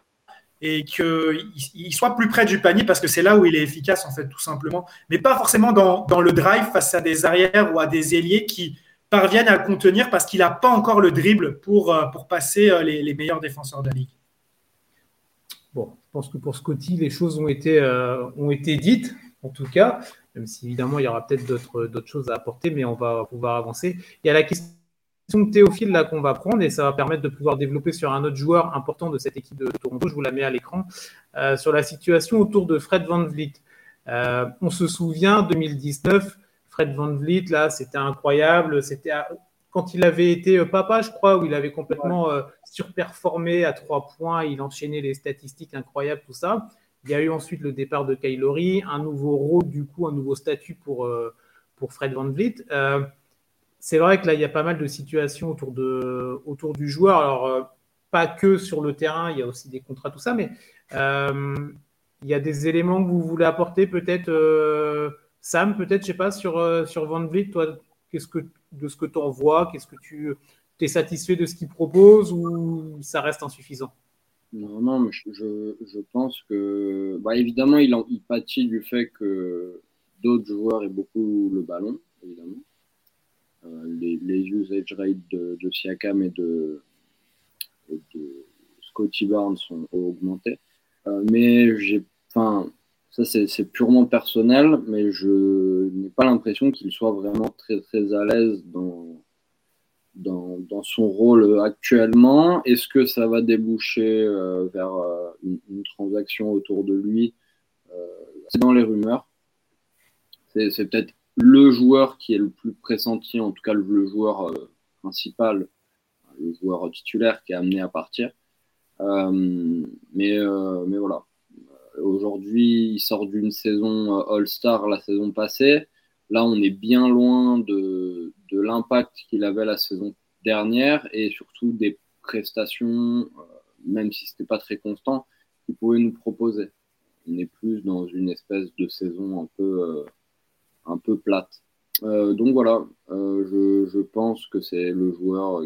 et qu'il soit plus près du panier parce que c'est là où il est efficace, en fait, tout simplement. Mais pas forcément dans le drive face à des arrières ou à des ailiers qui parviennent à le contenir parce qu'il n'a pas encore le dribble pour passer les meilleurs défenseurs de la ligue. Bon, je pense que pour Scottie, les choses ont été dites, en tout cas, même si évidemment il y aura peut-être d'autres choses à apporter, mais on va pouvoir avancer. Il y a la question de Théophile là, qu'on va prendre et ça va permettre de pouvoir développer sur un autre joueur important de cette équipe de Toronto, je vous la mets à l'écran, sur la situation autour de Fred VanVleet. On se souvient, 2019, Fred VanVleet, là, c'était incroyable, c'était… Quand il avait été papa, je crois, où il avait complètement surperformé à 3 points, il enchaînait les statistiques incroyables, tout ça. Il y a eu ensuite le départ de Kyle Lowry, un nouveau rôle, du coup, un nouveau statut pour Fred VanVleet. C'est vrai que là, il y a pas mal de situations autour du joueur. Alors, pas que sur le terrain, il y a aussi des contrats, tout ça, mais il y a des éléments que vous voulez apporter, peut-être, Sam, peut-être, je ne sais pas, sur VanVleet, toi, qu'est-ce que… de ce que tu en vois, qu'est-ce que tu es satisfait de ce qu'il propose ou ça reste insuffisant ? Non, mais je pense que… Bah, évidemment, il pâtit du fait que d'autres joueurs aient beaucoup le ballon, évidemment. Les usage rates de Siakam et de Scottie Barnes sont augmentés. Mais ça, c'est purement personnel, mais je n'ai pas l'impression qu'il soit vraiment très, très à l'aise dans son rôle actuellement. Est-ce que ça va déboucher vers une transaction autour de lui ? C'est dans les rumeurs. C'est peut-être le joueur qui est le plus pressenti, en tout cas le joueur principal, le joueur titulaire qui est amené à partir. Mais voilà. Aujourd'hui, il sort d'une saison All-Star la saison passée. Là, on est bien loin de l'impact qu'il avait la saison dernière et surtout des prestations, même si ce n'était pas très constant, qu'il pouvait nous proposer. On est plus dans une espèce de saison un peu plate. Donc voilà, je pense que c'est le joueur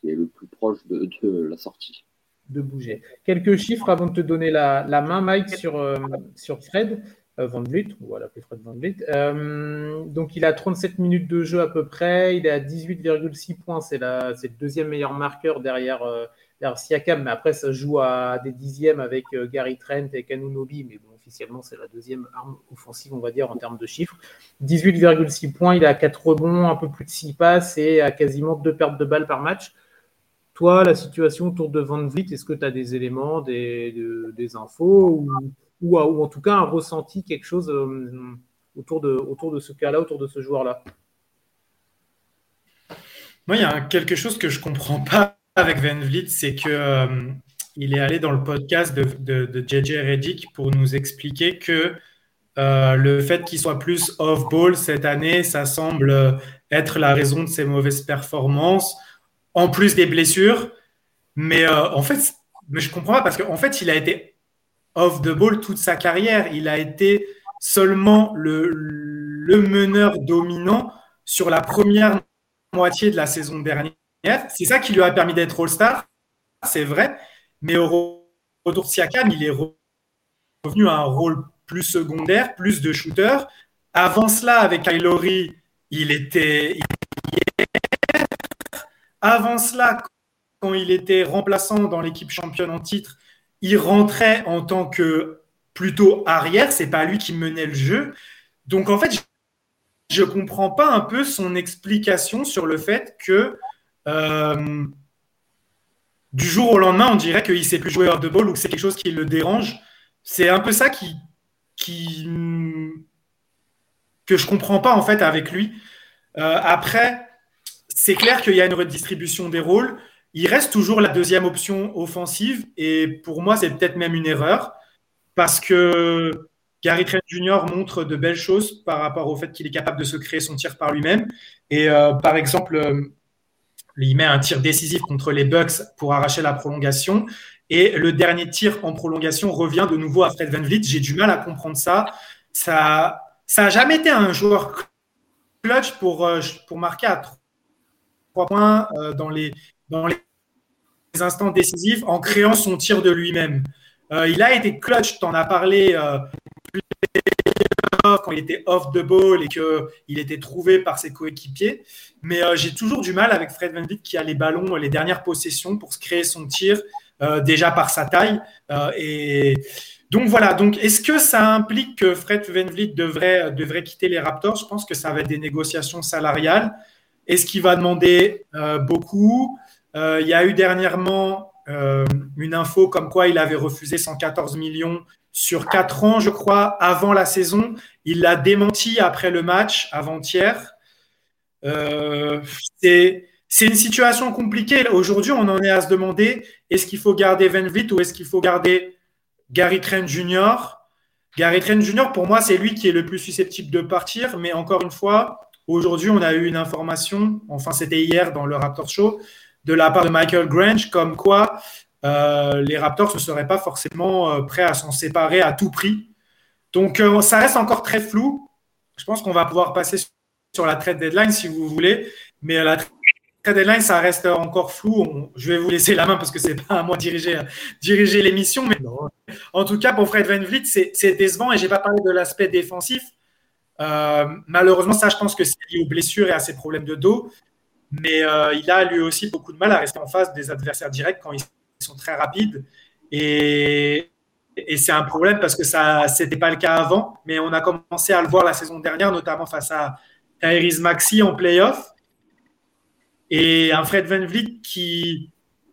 qui est le plus proche de la sortie. De bouger. Quelques chiffres avant de te donner la main, Mike, sur Fred VanVleet, on va l'appeler Fred VanVleet. Donc, il a 37 minutes de jeu à peu près, il est à 18,6 points, c'est le deuxième meilleur marqueur derrière Siakam, mais après, ça joue à des dixièmes avec Gary Trent et Anunobi, mais bon, officiellement, c'est la deuxième arme offensive, on va dire, en termes de chiffres. 18,6 points, il a 4 rebonds, un peu plus de 6 passes et à quasiment 2 pertes de balles par match. Toi, la situation autour de VanVleet, est-ce que tu as des éléments, des infos ou en tout cas un ressenti, quelque chose autour de ce cas-là, autour de ce joueur-là ? Moi, il y a quelque chose que je ne comprends pas avec VanVleet, c'est qu'il est allé dans le podcast de JJ Redick pour nous expliquer que le fait qu'il soit plus off-ball cette année, ça semble être la raison de ses mauvaises performances. En plus des blessures, mais en fait, je comprends pas parce qu'en fait, il a été off the ball toute sa carrière. Il a été seulement le meneur dominant sur la première moitié de la saison dernière. C'est ça qui lui a permis d'être All-Star, c'est vrai, mais au retour de Siakam, il est revenu à un rôle plus secondaire, plus de shooter. Avant cela, avec Kyle Lowry, avant cela, quand il était remplaçant dans l'équipe championne en titre, il rentrait en tant que plutôt arrière. Ce n'est pas lui qui menait le jeu. Donc, en fait, je ne comprends pas un peu son explication sur le fait que du jour au lendemain, on dirait qu'il ne sait plus jouer hors de ball ou que c'est quelque chose qui le dérange. C'est un peu ça que je ne comprends pas en fait avec lui. Après, c'est clair qu'il y a une redistribution des rôles. Il reste toujours la deuxième option offensive et pour moi, c'est peut-être même une erreur parce que Gary Trent Jr. montre de belles choses par rapport au fait qu'il est capable de se créer son tir par lui-même. Et par exemple, il met un tir décisif contre les Bucks pour arracher la prolongation. Et le dernier tir en prolongation revient de nouveau à Fred VanVleet. J'ai du mal à comprendre ça. Ça n'a jamais été un joueur clutch pour marquer à 3 points dans les instants décisifs en créant son tir de lui-même. Il a été clutch, t'en as parlé quand il était off the ball et qu'il était trouvé par ses coéquipiers. Mais j'ai toujours du mal avec Fred VanVleet qui a les ballons, les dernières possessions pour se créer son tir déjà par sa taille. Et donc voilà, donc, est-ce que ça implique que Fred VanVleet devrait quitter les Raptors? Je pense que ça va être des négociations salariales. Est-ce qu'il va demander beaucoup? Il y a eu dernièrement une info comme quoi il avait refusé 114 millions sur 4 ans, je crois, avant la saison. Il l'a démenti après le match, avant-hier. C'est une situation compliquée. Aujourd'hui, on en est à se demander, est-ce qu'il faut garder VanVleet ou est-ce qu'il faut garder Gary Trent Jr. Gary Trent Jr., pour moi, c'est lui qui est le plus susceptible de partir. Mais encore une fois, aujourd'hui, on a eu une information, enfin c'était hier dans le Raptor Show, de la part de Michael Grange, comme quoi les Raptors ne seraient pas forcément prêts à s'en séparer à tout prix. Donc, ça reste encore très flou. Je pense qu'on va pouvoir passer sur la trade deadline, si vous voulez. Mais la trade deadline, ça reste encore flou. Je vais vous laisser la main parce que ce n'est pas à moi de diriger l'émission. Mais non. En tout cas, pour Fred VanVleet, c'est décevant. Et je n'ai pas parlé de l'aspect défensif. Malheureusement, ça, je pense que c'est lié aux blessures et à ses problèmes de dos. Mais il a lui aussi beaucoup de mal à rester en face des adversaires directs quand ils sont très rapides. Et c'est un problème parce que ça, c'était pas le cas avant. Mais on a commencé à le voir la saison dernière, notamment face à Tyrese Maxey en play-off. Et un Fred VanVleet qui,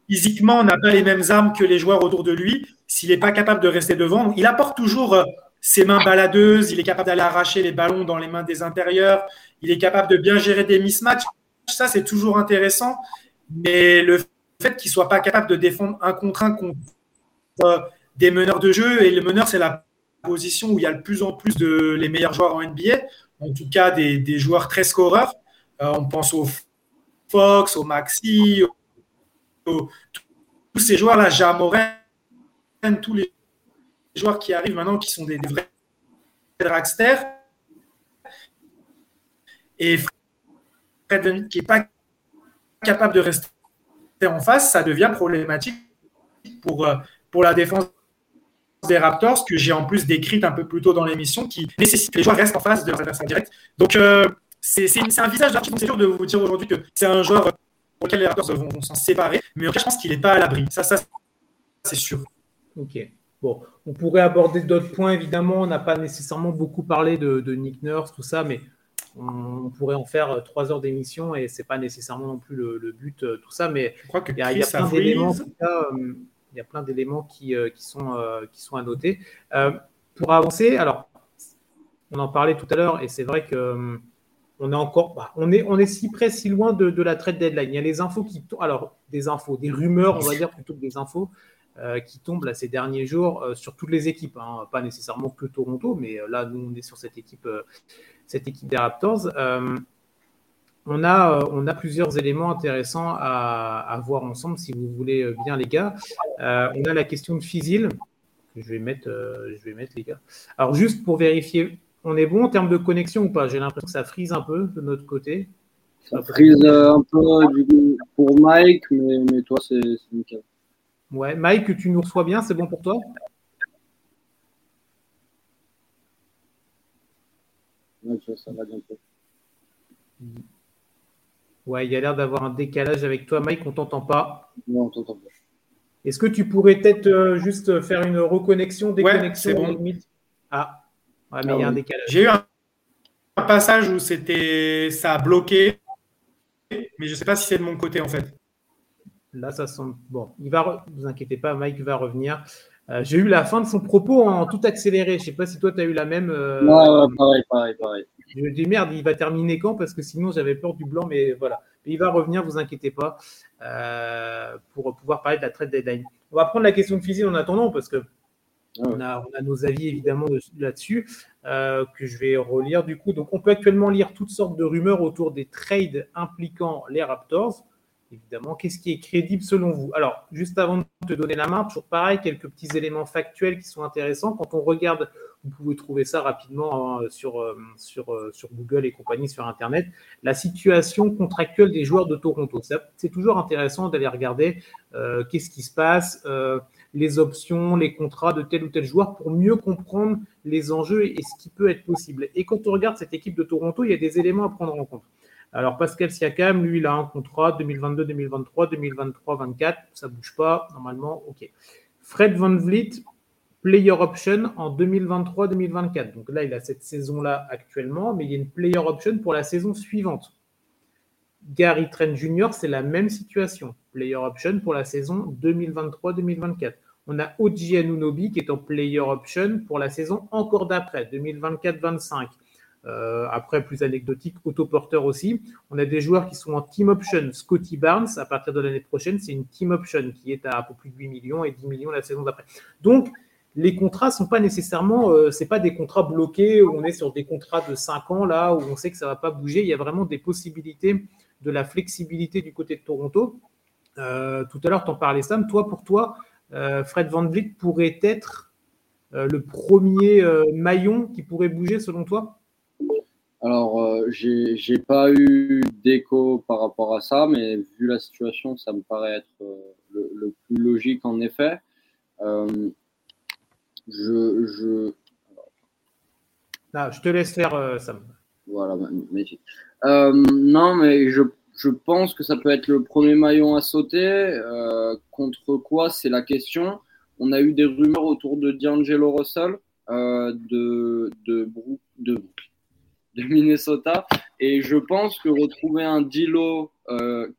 physiquement, n'a pas les mêmes armes que les joueurs autour de lui. S'il n'est pas capable de rester devant, il apporte toujours ses mains baladeuses. Il est capable d'aller arracher les ballons dans les mains des intérieurs. Il est capable de bien gérer des mismatchs. Ça, c'est toujours intéressant, mais le fait qu'il ne soit pas capable de défendre un contre un contre des meneurs de jeu, et le meneur, c'est la position où il y a le plus en plus de les meilleurs joueurs en NBA, en tout cas des joueurs très scoreurs. On pense au Fox, au Maxi, tous ces joueurs-là, Ja Morant, tous les joueurs qui arrivent maintenant, qui sont des vrais dragsters. Et qui n'est pas capable de rester en face, ça devient problématique pour la défense des Raptors, que j'ai en plus décrite un peu plus tôt dans l'émission, qui nécessite que les joueurs restent en face de leurs adversaires directs. Donc, c'est un visage d'artiste. C'est dur de vous dire aujourd'hui que c'est un joueur pour lequel les Raptors vont s'en séparer, mais je pense qu'il n'est pas à l'abri. Ça, c'est sûr. Ok. Bon, on pourrait aborder d'autres points, évidemment. On n'a pas nécessairement beaucoup parlé de Nick Nurse, tout ça, mais on pourrait en faire 3 heures d'émission et c'est pas nécessairement non plus le but, tout ça, mais il y a plein d'éléments qui sont à noter. Pour avancer, alors, on en parlait tout à l'heure et c'est vrai que on est si près, si loin de la trade deadline. Il y a les infos des rumeurs, on va dire plutôt que des infos, qui tombent là, ces derniers jours sur toutes les équipes, hein, pas nécessairement que Toronto, mais là, nous, on est sur cette équipe des Raptors. On a plusieurs éléments intéressants à voir ensemble, si vous voulez bien, les gars. On a la question de Fizil, que je vais mettre, les gars. Alors, juste pour vérifier, on est bon en termes de connexion ou pas? J'ai l'impression que ça frise un peu de notre côté. Ça frise un peu pour Mike, mais toi, c'est nickel. Ouais, Mike, tu nous reçois bien, c'est bon pour toi? Ouais, il y a l'air d'avoir un décalage avec toi, Mike, on ne t'entend pas. Non, on ne t'entend pas. Est-ce que tu pourrais peut-être juste faire une reconnexion, déconnexion? Ouais, c'est bon. Limite. Ah, ouais, mais il y a un décalage. J'ai eu un passage où ça a bloqué, mais je ne sais pas si c'est de mon côté en fait. Là, ça semble bon. Ne vous inquiétez pas, Mike va revenir. J'ai eu la fin de son propos en tout accéléré. Je ne sais pas si toi, tu as eu la même. Ouais, pareil. Je me dis merde, il va terminer quand, parce que sinon j'avais peur du blanc, mais voilà. Il va revenir, vous inquiétez pas, pour pouvoir parler de la trade deadline. On va prendre la question de Fizzy en attendant, parce que on a nos avis évidemment là-dessus, que je vais relire du coup. Donc on peut actuellement lire toutes sortes de rumeurs autour des trades impliquant les Raptors. Évidemment, qu'est-ce qui est crédible selon vous? Alors, juste avant de te donner la main, toujours pareil, quelques petits éléments factuels qui sont intéressants. Quand on regarde, vous pouvez trouver ça rapidement sur Google et compagnie, sur Internet, la situation contractuelle des joueurs de Toronto. C'est toujours intéressant d'aller regarder qu'est-ce qui se passe, les options, les contrats de tel ou tel joueur pour mieux comprendre les enjeux et ce qui peut être possible. Et quand on regarde cette équipe de Toronto, il y a des éléments à prendre en compte. Alors, Pascal Siakam, lui, il a un contrat 2022, 2023, 2023, 24. Ça ne bouge pas, normalement, OK. Fred VanVleet, player option en 2023, 2024. Donc là, il a cette saison-là actuellement, mais il y a une player option pour la saison suivante. Gary Trent Jr., c'est la même situation. Player option pour la saison 2023, 2024. On a OG Anunobi qui est en player option pour la saison encore d'après, 2024, 2025. Après, plus anecdotique, autoporteur aussi. On a des joueurs qui sont en team option. Scottie Barnes, à partir de l'année prochaine, c'est une team option qui est à un peu plus de 8 millions et 10 millions la saison d'après. Donc, les contrats ne sont pas nécessairement, c'est pas des contrats bloqués où on est sur des contrats de 5 ans, là, où on sait que ça ne va pas bouger. Il y a vraiment des possibilités, de la flexibilité du côté de Toronto. Tout à l'heure, tu en parlais, Sam. Pour toi, Fred VanVleet pourrait être le premier maillon qui pourrait bouger, selon toi? Alors, j'ai pas eu d'écho par rapport à ça, mais vu la situation, ça me paraît être le plus logique en effet. Je te laisse faire, Sam. Voilà, magnifique. Non, mais je pense que ça peut être le premier maillon à sauter. Contre quoi, c'est la question. On a eu des rumeurs autour de D'Angelo Russell, de Minnesota, et je pense que retrouver un D'Lo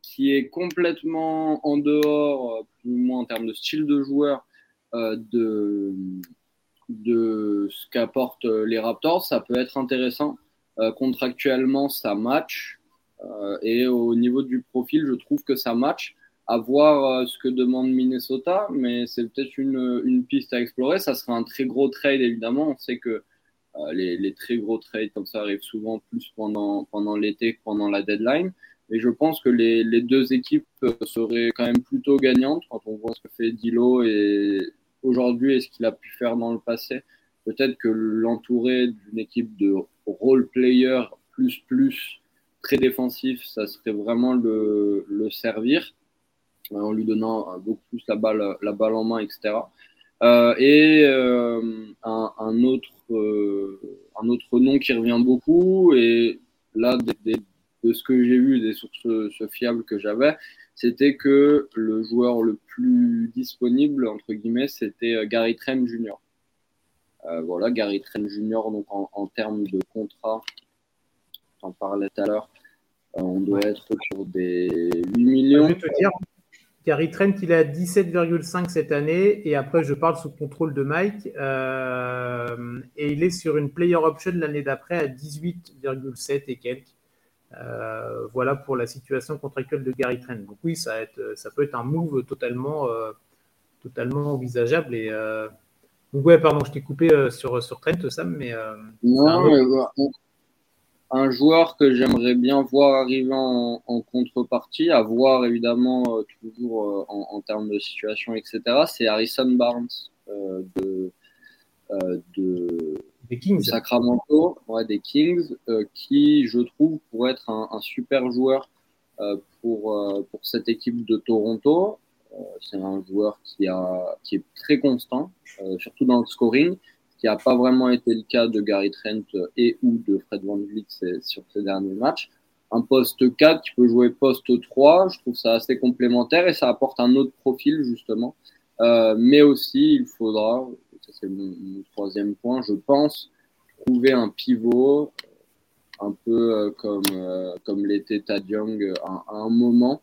qui est complètement en dehors, plus ou moins en termes de style de joueur, de ce qu'apportent les Raptors, ça peut être intéressant. Contractuellement, ça match, et au niveau du profil, je trouve que ça match. À voir ce que demande Minnesota, mais c'est peut-être une piste à explorer. Ça serait un très gros trade, évidemment. On sait que les très gros trades comme ça arrivent souvent plus pendant l'été que pendant la deadline. Et je pense que les deux équipes seraient quand même plutôt gagnantes quand on voit ce que fait D'Lo et aujourd'hui et ce qu'il a pu faire dans le passé. Peut-être que l'entourer d'une équipe de role player plus très défensif, ça serait vraiment le servir en lui donnant beaucoup plus la balle en main, etc. Un autre nom qui revient beaucoup, et là, de ce que j'ai vu, des sources fiables que j'avais, c'était que le joueur le plus disponible, entre guillemets, c'était Gary Trent Jr. Voilà, Gary Trent Jr., donc en termes de contrat, j'en parlais tout à l'heure, on doit être sur des 8 millions. Je vais te dire, Gary Trent, il est à 17,5 cette année, et après, je parle sous contrôle de Mike, et il est sur une player option l'année d'après à 18,7 et quelques. Voilà pour la situation contractuelle de Gary Trent. Donc oui, ça peut être un move totalement envisageable. Et, donc ouais, pardon, je t'ai coupé sur Trent, Sam, mais... Un joueur que j'aimerais bien voir arriver en contrepartie, à voir évidemment toujours en termes de situation, etc., c'est Harrison Barnes des Kings. De Sacramento, des Kings, qui, je trouve, pourrait être un super joueur pour cette équipe de Toronto. C'est un joueur qui est très constant, surtout dans le scoring, qui n'a pas vraiment été le cas de Gary Trent et ou de Fred VanVleet sur ces derniers matchs. Un poste 4 qui peut jouer poste 3, je trouve ça assez complémentaire et ça apporte un autre profil justement. Mais aussi, il faudra, ça c'est mon troisième point, je pense, trouver un pivot un peu comme l'était Thad Young à un moment,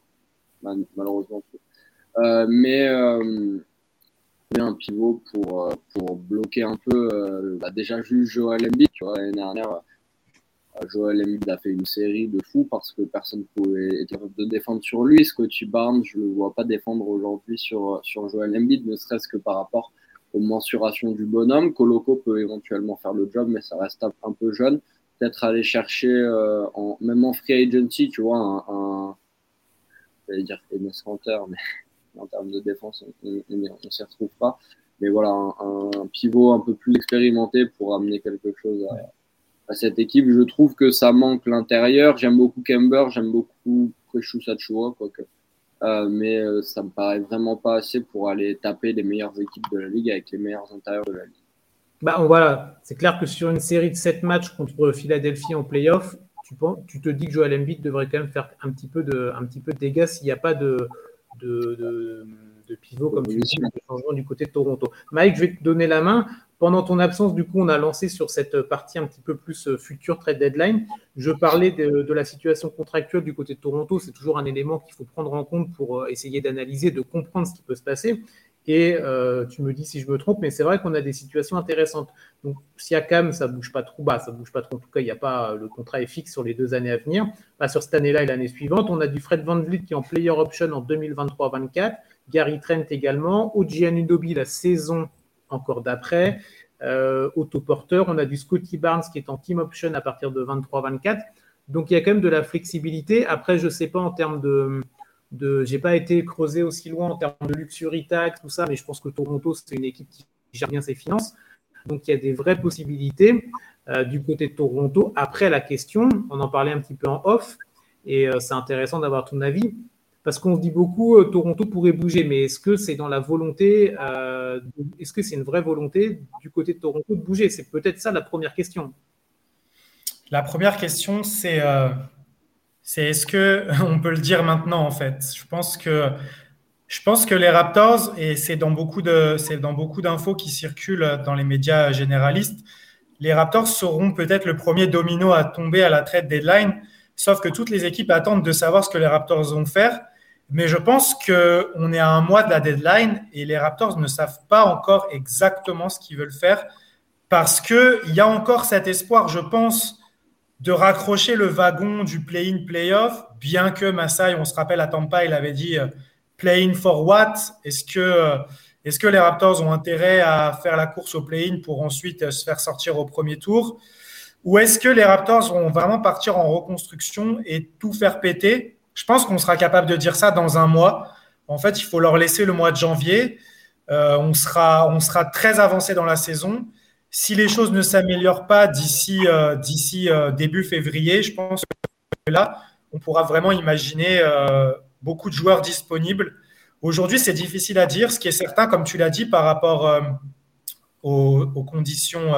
malheureusement. Un pivot pour bloquer un peu déjà juste Joel Embiid, tu vois, l'année dernière Joel Embiid a fait une série de fous parce que personne n'est capable de défendre sur lui. Scottie Barnes, je ne le vois pas défendre aujourd'hui sur Joel Embiid, ne serait-ce que par rapport aux mensurations du bonhomme. Koloko peut éventuellement faire le job, mais ça reste un peu jeune. Peut-être aller chercher, même en free agency, tu vois, j'allais dire Enes Kanter, mais en termes de défense, on ne s'y retrouve pas. Mais voilà, un pivot un peu plus expérimenté pour amener quelque chose à cette équipe. Je trouve que ça manque l'intérieur. J'aime beaucoup Kemba, j'aime beaucoup Precious Achiuwa, quoique. Mais ça me paraît vraiment pas assez pour aller taper les meilleures équipes de la Ligue avec les meilleurs intérieurs de la Ligue. Bah, voilà, c'est clair que sur une série de 7 matchs contre Philadelphie en play-off, tu te dis que Joel Embiid devrait quand même faire un petit peu de dégâts s'il n'y a pas de pivot, comme tu dis, de changement du côté de Toronto. Mike, je vais te donner la main. Pendant ton absence, du coup, on a lancé sur cette partie un petit peu plus future trade deadline. Je parlais de la situation contractuelle du côté de Toronto. C'est toujours un élément qu'il faut prendre en compte pour essayer d'analyser, de comprendre ce qui peut se passer. Et tu me dis si je me trompe, mais c'est vrai qu'on a des situations intéressantes. Donc, Siakam, ça bouge pas trop. En tout cas, il y a pas le contrat est fixe sur les 2 années à venir, pas sur cette année-là et l'année suivante. On a du Fred VanVleet qui est en player option en 2023-24, Gary Trent également, OG Anunobi la saison encore d'après, autoporteur. On a du Scottie Barnes qui est en team option à partir de 23-24. Donc, il y a quand même de la flexibilité. Après, je sais pas en termes de j'ai pas été creusé aussi loin en termes de luxury tax, tout ça, mais je pense que Toronto, c'est une équipe qui gère bien ses finances. Donc, il y a des vraies possibilités du côté de Toronto. Après, la question, on en parlait un petit peu en off, et c'est intéressant d'avoir ton avis, parce qu'on se dit beaucoup Toronto pourrait bouger, mais est-ce que c'est dans la volonté, est-ce que c'est une vraie volonté du côté de Toronto de bouger? C'est peut-être ça la première question. La première question, c'est est-ce qu'on peut le dire maintenant, en fait? Je pense que les Raptors, et c'est dans beaucoup d'infos qui circulent dans les médias généralistes, les Raptors seront peut-être le premier domino à tomber à la trade deadline, sauf que toutes les équipes attendent de savoir ce que les Raptors vont faire. Mais je pense qu'on est à 1 mois de la deadline et les Raptors ne savent pas encore exactement ce qu'ils veulent faire parce qu'il y a encore cet espoir, je pense, de raccrocher le wagon du play-in, play-off, bien que Masai, on se rappelle à Tampa, il avait dit « play-in for what ?» Est-ce que les Raptors ont intérêt à faire la course au play-in pour ensuite se faire sortir au premier tour? Ou est-ce que les Raptors vont vraiment partir en reconstruction et tout faire péter? Je pense qu'on sera capable de dire ça dans 1 mois. En fait, il faut leur laisser le mois de janvier. On sera très avancé dans la saison. Si les choses ne s'améliorent pas d'ici début février, je pense que là, on pourra vraiment imaginer beaucoup de joueurs disponibles. Aujourd'hui, c'est difficile à dire. Ce qui est certain, comme tu l'as dit, par rapport aux conditions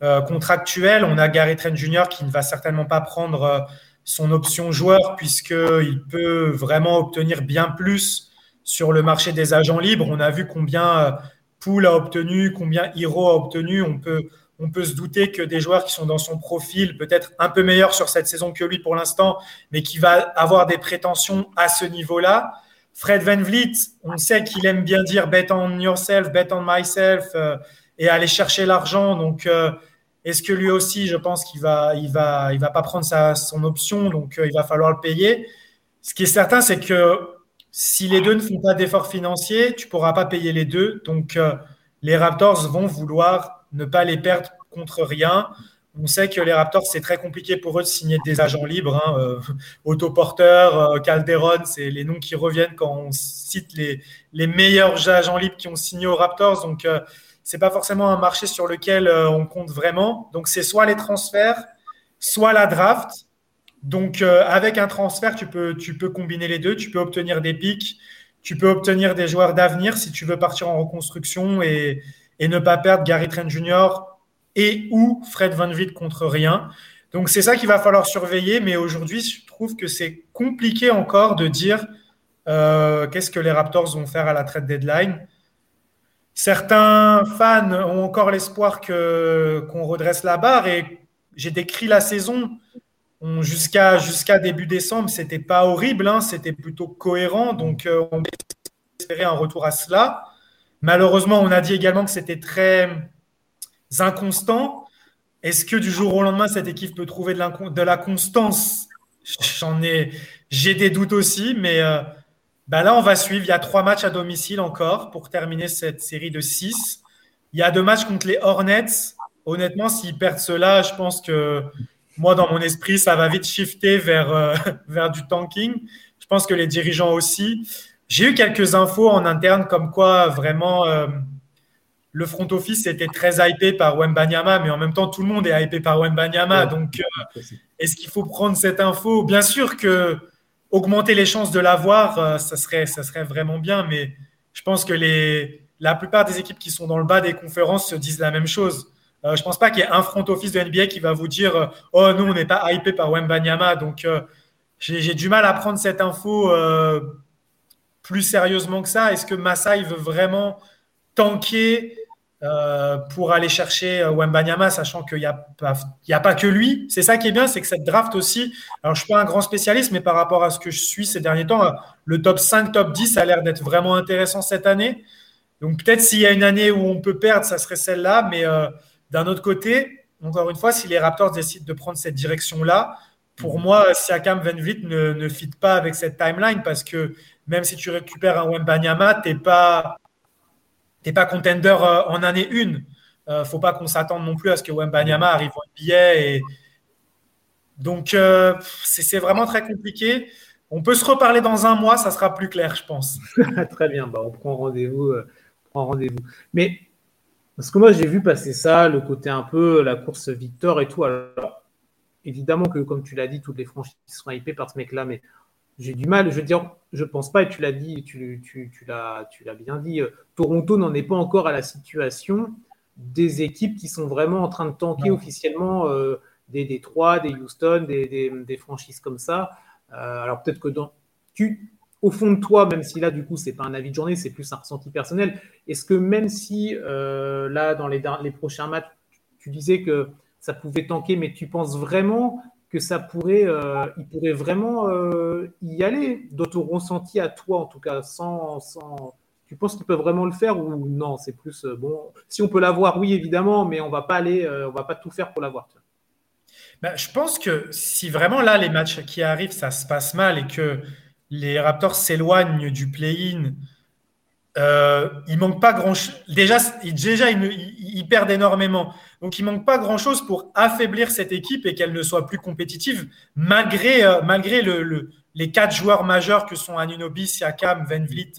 contractuelles, on a Gary Trent Jr. qui ne va certainement pas prendre son option joueur puisqu'il peut vraiment obtenir bien plus sur le marché des agents libres. On a vu combien... Poole a obtenu, combien Hero a obtenu. On peut se douter que des joueurs qui sont dans son profil, peut-être un peu meilleurs sur cette saison que lui pour l'instant, mais qui va avoir des prétentions à ce niveau-là. Fred VanVleet, on sait qu'il aime bien dire « bet on yourself »,« bet on myself » et aller chercher l'argent. Donc, est-ce que lui aussi, je pense qu'il va pas prendre son option, donc il va falloir le payer. Ce qui est certain, c'est que si les deux ne font pas d'efforts financiers, tu ne pourras pas payer les deux. Donc, les Raptors vont vouloir ne pas les perdre contre rien. On sait que les Raptors, c'est très compliqué pour eux de signer des agents libres. Autoporteur, Calderon, c'est les noms qui reviennent quand on cite les meilleurs agents libres qui ont signé aux Raptors. Donc, ce n'est pas forcément un marché sur lequel on compte vraiment. Donc, c'est soit les transferts, soit la draft. Donc, avec un transfert, tu peux combiner les deux. Tu peux obtenir des pics, tu peux obtenir des joueurs d'avenir si tu veux partir en reconstruction et ne pas perdre Gary Trent Jr. et ou Fred VanVleet contre rien. Donc, c'est ça qu'il va falloir surveiller. Mais aujourd'hui, je trouve que c'est compliqué encore de dire qu'est-ce que les Raptors vont faire à la trade deadline. Certains fans ont encore l'espoir qu'on redresse la barre et j'ai décrit la saison. Jusqu'à début décembre, c'était pas horrible, hein, c'était plutôt cohérent. Donc, on espérait un retour à cela. Malheureusement, on a dit également que c'était très inconstant. Est-ce que du jour au lendemain, cette équipe peut trouver de la constance ? J'ai des doutes aussi, mais là, on va suivre. Il y a 3 matchs à domicile encore pour terminer cette série de 6. Il y a 2 matchs contre les Hornets. Honnêtement, s'ils perdent cela, je pense que moi, dans mon esprit, ça va vite shifter vers du tanking. Je pense que les dirigeants aussi. J'ai eu quelques infos en interne comme quoi vraiment le front office était très hypé par Wembanyama, mais en même temps, tout le monde est hypé par Wembanyama. Ouais, donc, est-ce qu'il faut prendre cette info ? Bien sûr que augmenter les chances de l'avoir, ça serait vraiment bien, mais je pense que la plupart des équipes qui sont dans le bas des conférences se disent la même chose. Je ne pense pas qu'il y ait un front office de NBA qui va vous dire « Oh, nous, on n'est pas hypé par Wembanyama ». Donc, j'ai du mal à prendre cette info plus sérieusement que ça. Est-ce que Masai veut vraiment tanker pour aller chercher Wembanyama, sachant qu'il n'y a pas que lui? C'est ça qui est bien, c'est que cette draft aussi… Alors, je ne suis pas un grand spécialiste, mais par rapport à ce que je suis ces derniers temps, le top 5, top 10 a l'air d'être vraiment intéressant cette année. Donc, peut-être s'il y a une année où on peut perdre, ça serait celle-là. Mais d'un autre côté, encore une fois, si les Raptors décident de prendre cette direction-là, pour moi, Siakam VanVleet ne fit pas avec cette timeline, parce que même si tu récupères un Wembanyama, t'es pas contender en année 1. Faut pas qu'on s'attende non plus à ce que Wembanyama arrive en NBA. Donc, c'est vraiment très compliqué. On peut se reparler dans un mois, ça sera plus clair, je pense. Très bien, on prend rendez-vous. Mais parce que moi, j'ai vu passer ça, le côté un peu la course Victor et tout. Alors, évidemment que, comme tu l'as dit, toutes les franchises sont hypées par ce mec-là, mais j'ai du mal, je veux dire, je pense pas, et tu l'as dit, tu l'as bien dit, Toronto n'en est pas encore à la situation des équipes qui sont vraiment en train de tanker officiellement, des Detroit, des Houston, des franchises comme ça. Alors peut-être que au fond de toi, même si là du coup c'est pas un avis de journée, c'est plus un ressenti personnel, est-ce que même si là dans les prochains matchs tu disais que ça pouvait tanker, mais tu penses vraiment que ça pourrait, il pourrait vraiment y aller, de ton ressenti à toi en tout cas, sans tu penses qu'il peut vraiment le faire ou non, c'est plus si on peut l'avoir, oui évidemment, mais on va pas aller, on va pas tout faire pour l'avoir. Je pense que si vraiment là, les matchs qui arrivent, ça se passe mal et que les Raptors s'éloignent du play-in, il manque pas grand-chose. Déjà ils perdent énormément. Donc, il manque pas grand-chose pour affaiblir cette équipe et qu'elle ne soit plus compétitive malgré les 4 joueurs majeurs que sont Anunobi, Siakam, VanVleet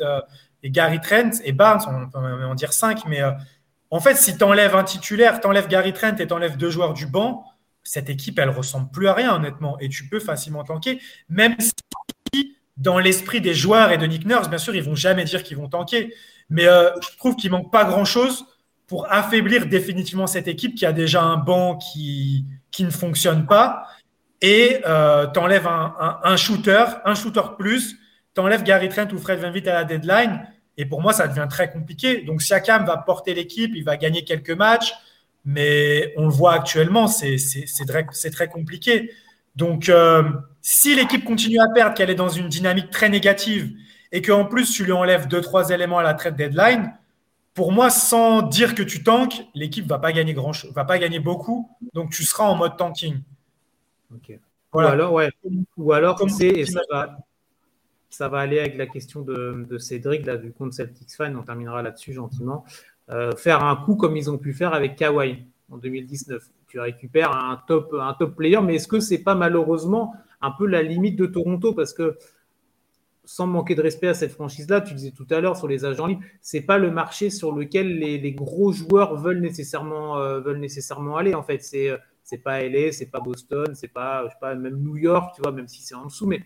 et Gary Trent et Barnes. On peut en dire 5, mais en fait, si tu enlèves un titulaire, tu enlèves Gary Trent et tu enlèves 2 joueurs du banc, cette équipe, elle ne ressemble plus à rien, honnêtement. Et tu peux facilement tanker, même si, dans l'esprit des joueurs et de Nick Nurse, bien sûr, ils ne vont jamais dire qu'ils vont tanker. Mais je trouve qu'il ne manque pas grand-chose pour affaiblir définitivement cette équipe qui a déjà un banc qui ne fonctionne pas. Et tu enlèves un shooter plus, tu enlèves Gary Trent ou Fred VanVleet à la deadline. Et pour moi, ça devient très compliqué. Donc, Siakam va porter l'équipe, il va gagner quelques matchs. Mais on le voit actuellement, c'est très compliqué. Donc, si l'équipe continue à perdre, qu'elle est dans une dynamique très négative et qu'en plus, tu lui enlèves 2-3 éléments à la trade deadline, pour moi, sans dire que tu tankes, l'équipe ne va pas gagner grand-chose, va pas gagner beaucoup. Donc, tu seras en mode tanking. Okay. Voilà. Ou alors ça va aller avec la question de Cédric, là, du compte Celtics Fan. On terminera là-dessus gentiment. Faire un coup comme ils ont pu faire avec Kawhi en 2019. Tu récupères un top player, mais est-ce que c'est pas malheureusement un peu la limite de Toronto, parce que sans manquer de respect à cette franchise-là, tu disais tout à l'heure sur les agents libres, c'est pas le marché sur lequel les gros joueurs veulent nécessairement aller en fait. C'est pas LA, c'est pas Boston, c'est pas je sais pas même New York, tu vois, même si c'est en dessous, mais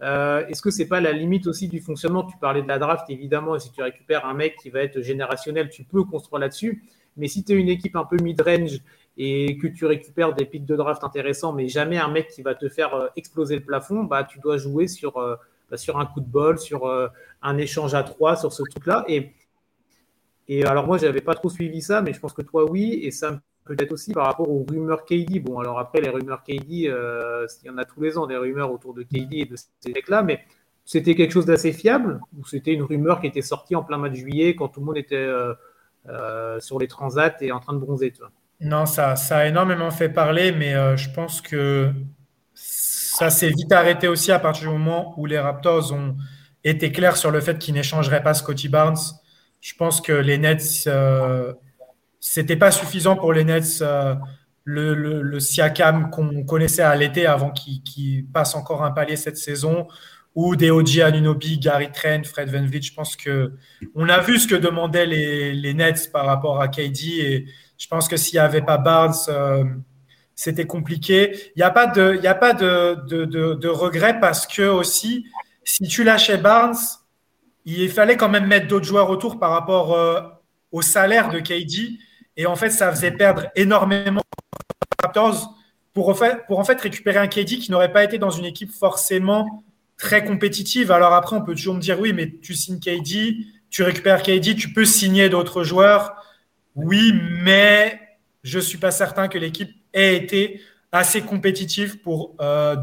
est-ce que c'est pas la limite aussi du fonctionnement ? Tu parlais de la draft, évidemment, et si tu récupères un mec qui va être générationnel, tu peux construire là-dessus. Mais si tu es une équipe un peu mid-range et que tu récupères des pics de draft intéressants, mais jamais un mec qui va te faire exploser le plafond, tu dois jouer sur un coup de bol, sur un échange à 3, sur ce truc-là. Et alors moi, je n'avais pas trop suivi ça, mais je pense que toi, oui, et ça peut-être aussi par rapport aux rumeurs KD. Bon, alors après, les rumeurs KD, il y en a tous les ans, des rumeurs autour de KD et de ces mecs-là, mais c'était quelque chose d'assez fiable ou c'était une rumeur qui était sortie en plein mois de juillet quand tout le monde était sur les transats et en train de bronzer, tu vois. Non, ça a énormément fait parler, mais je pense que ça s'est vite arrêté aussi à partir du moment où les Raptors ont été clairs sur le fait qu'ils n'échangeraient pas Scottie Barnes. Je pense que les Nets, c'était pas suffisant pour les Nets, le Siakam qu'on connaissait à l'été avant qu'il passe encore un palier cette saison, ou des OG Anunobi, Gary Trent, Fred VanVleet. Je pense qu'on a vu ce que demandaient les Nets par rapport à KD, et je pense que s'il n'y avait pas Barnes, c'était compliqué. Il n'y a pas de regret, parce que aussi, si tu lâchais Barnes, il fallait quand même mettre d'autres joueurs autour par rapport au salaire de KD. Et en fait, ça faisait perdre énormément aux Raptors pour en fait récupérer un KD qui n'aurait pas été dans une équipe forcément très compétitive. Alors après, on peut toujours me dire, oui, mais tu signes KD, tu récupères KD, tu peux signer d'autres joueurs. Oui, mais je ne suis pas certain que l'équipe ait été assez compétitive pour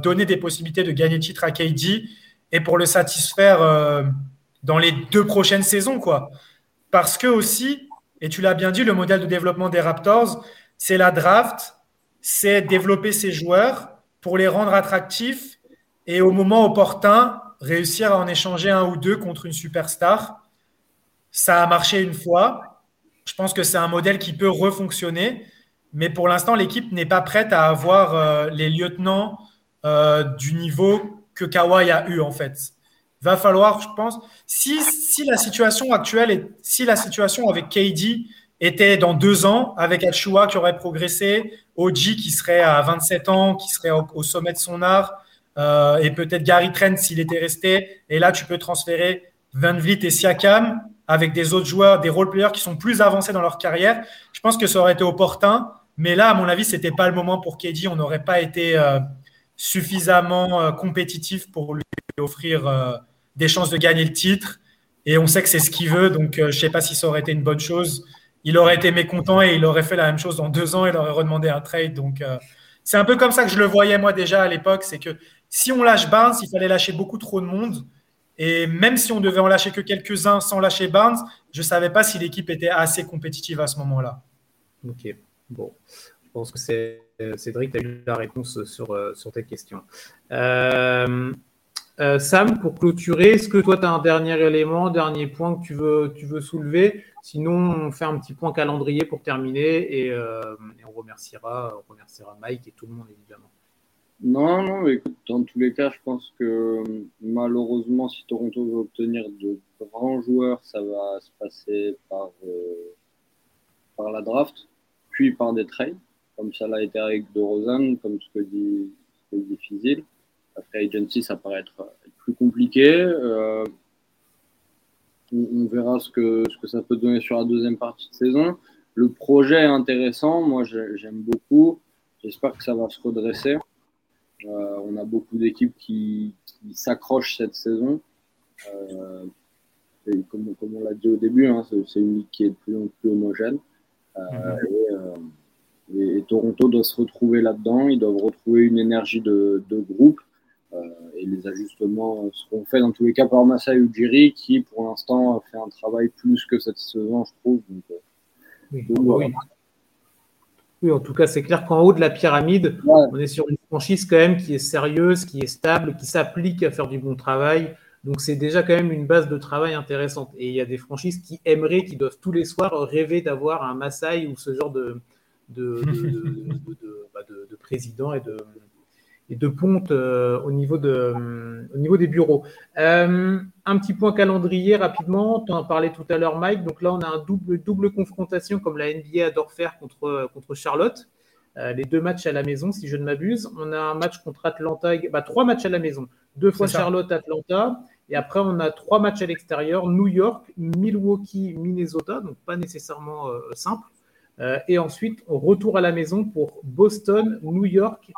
donner des possibilités de gagner le titre à KD et pour le satisfaire dans les 2 prochaines saisons, quoi. Parce que aussi, et tu l'as bien dit, le modèle de développement des Raptors, c'est la draft, c'est développer ses joueurs pour les rendre attractifs et au moment opportun, réussir à en échanger un ou deux contre une superstar. Ça a marché une fois. Je pense que c'est un modèle qui peut refonctionner, mais pour l'instant, l'équipe n'est pas prête à avoir les lieutenants du niveau que Kawhi a eu, en fait. Va falloir, je pense, si la situation avec KD était dans 2 ans, avec Achiuwa qui aurait progressé, OG qui serait à 27 ans, qui serait au sommet de son art, et peut-être Gary Trent s'il était resté, et là, tu peux transférer VanVleet et Siakam, avec des autres joueurs, des role-players qui sont plus avancés dans leur carrière. Je pense que ça aurait été opportun, mais là, à mon avis, ce n'était pas le moment pour KD. On n'aurait pas été suffisamment compétitif pour lui offrir des chances de gagner le titre. Et on sait que c'est ce qu'il veut, donc je ne sais pas si ça aurait été une bonne chose. Il aurait été mécontent et il aurait fait la même chose dans 2 ans. Il aurait redemandé un trade. Donc c'est un peu comme ça que je le voyais, moi, déjà à l'époque. C'est que si on lâche Barnes, il fallait lâcher beaucoup trop de monde. Et même si on devait en lâcher que quelques-uns sans lâcher Barnes, je ne savais pas si l'équipe était assez compétitive à ce moment-là. Ok, bon. Je pense que c'est Cédric, tu as eu la réponse sur tes questions. Sam, pour clôturer, est-ce que toi, tu as un dernier élément, un dernier point que tu veux soulever ? Sinon, on fait un petit point calendrier pour terminer et on remerciera Mike et tout le monde, évidemment. Non, écoute, dans tous les cas, je pense que malheureusement, si Toronto veut obtenir de grands joueurs, ça va se passer par la draft, puis par des trades, comme ça l'a été avec DeRozan, comme ce que dit Fizil. La free agency, ça paraît être plus compliqué. On verra ce que ça peut donner sur la deuxième partie de saison. Le projet est intéressant, moi j'aime beaucoup. J'espère que ça va se redresser. On a beaucoup d'équipes qui s'accrochent cette saison. Et comme on l'a dit au début, hein, c'est une ligue qui est de plus en plus homogène. Et Toronto doit se retrouver là-dedans. Ils doivent retrouver une énergie de groupe. Et les ajustements seront faits dans tous les cas par Masai Ujiri, qui pour l'instant fait un travail plus que satisfaisant, je trouve. Donc, voilà. Oui, en tout cas, c'est clair qu'en haut de la pyramide, On est sur une franchise quand même qui est sérieuse, qui est stable, qui s'applique à faire du bon travail. Donc, c'est déjà quand même une base de travail intéressante. Et il y a des franchises qui doivent tous les soirs rêver d'avoir un Masai ou ce genre de président et de ponte au niveau des bureaux. Un petit point calendrier rapidement, tu en parlais tout à l'heure Mike, donc là on a un double confrontation comme la NBA adore faire contre Charlotte, les 2 matchs à la maison si je ne m'abuse, on a un match contre Atlanta, 3 matchs à la maison, 2 fois Charlotte, Atlanta, et après on a 3 matchs à l'extérieur, New York, Milwaukee, Minnesota, donc pas nécessairement simple, et ensuite on retourne à la maison pour Boston, New York.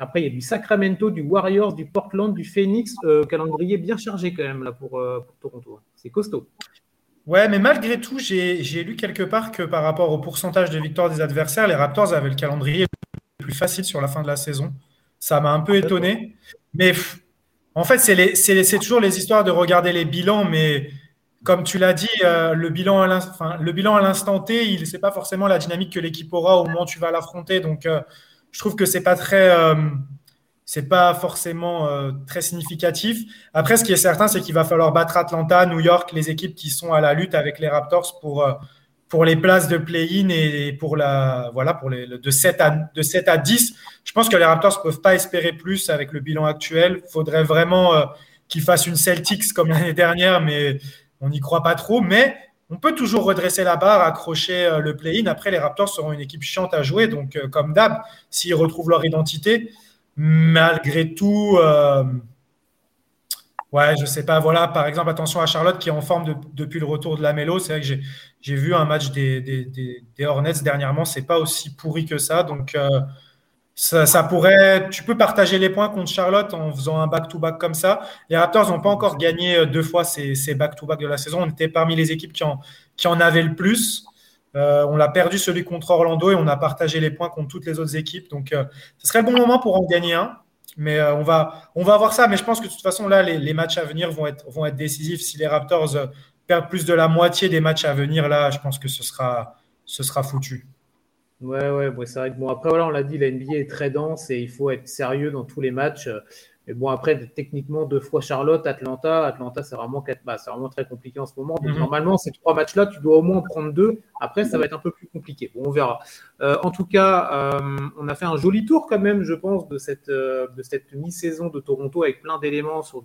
Après, il y a du Sacramento, du Warriors, du Portland, du Phoenix. Calendrier bien chargé quand même là pour Toronto. C'est costaud. Ouais, mais malgré tout, j'ai lu quelque part que par rapport au pourcentage de victoires des adversaires, les Raptors avaient le calendrier le plus facile sur la fin de la saison. Ça m'a un peu étonné. Mais en fait, c'est toujours les histoires de regarder les bilans. Mais Comme tu l'as dit, le bilan à l'instant T, ce n'est pas forcément la dynamique que l'équipe aura au moment où tu vas l'affronter. Donc, je trouve que ce n'est pas très... c'est pas forcément très significatif. Après, ce qui est certain, c'est qu'il va falloir battre Atlanta, New York, les équipes qui sont à la lutte avec les Raptors pour les places de play-in et de 7 à 10. Je pense que les Raptors ne peuvent pas espérer plus avec le bilan actuel. Il faudrait vraiment qu'ils fassent une Celtics comme l'année dernière, mais on n'y croit pas trop. Mais on peut toujours redresser la barre, accrocher le play-in. Après, les Raptors seront une équipe chiante à jouer, donc comme d'hab, s'ils retrouvent leur identité. Malgré tout, je sais pas. Voilà, par exemple, attention à Charlotte qui est en forme depuis le retour de LaMelo. C'est vrai que j'ai vu un match des Hornets dernièrement. C'est pas aussi pourri que ça. Donc, ça pourrait. Tu peux partager les points contre Charlotte en faisant un back-to-back comme ça. Les Raptors n'ont pas encore gagné deux fois ces back-to-back de la saison. On était parmi les équipes qui en avaient le plus. On a perdu celui contre Orlando et on a partagé les points contre toutes les autres équipes. Donc, ce serait le bon moment pour en gagner un. Mais on va voir ça. Mais je pense que de toute façon, là, les matchs à venir vont être décisifs. Si les Raptors perdent plus de la moitié des matchs à venir, là, je pense que ce sera foutu. Ouais, c'est vrai que après, voilà, on l'a dit, la NBA est très dense et il faut être sérieux dans tous les matchs. Mais bon, après, techniquement, deux fois Charlotte, Atlanta, c'est vraiment 4 matchs. C'est vraiment très compliqué en ce moment. Donc, normalement, ces 3 matchs-là, tu dois au moins en prendre 2. Après, ça va être un peu plus compliqué. Bon, on verra. En tout cas, on a fait un joli tour quand même, je pense, de cette mi-saison de Toronto avec plein d'éléments sur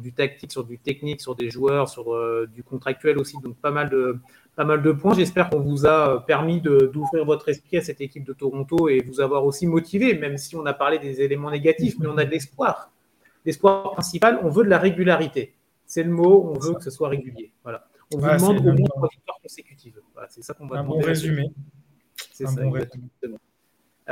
du tactique, sur du technique, sur des joueurs, sur du contractuel aussi. Donc, pas mal de points. J'espère qu'on vous a permis d'ouvrir votre esprit à cette équipe de Toronto et vous avoir aussi motivé, même si on a parlé des éléments négatifs, mais on a de l'espoir. L'espoir principal, on veut de la régularité. C'est le mot, on veut que ce soit régulier. Voilà. On vous demande au moins 3 victoires consécutives. Voilà, c'est ça qu'on va demander. Un bon résumé. C'est ça, exactement.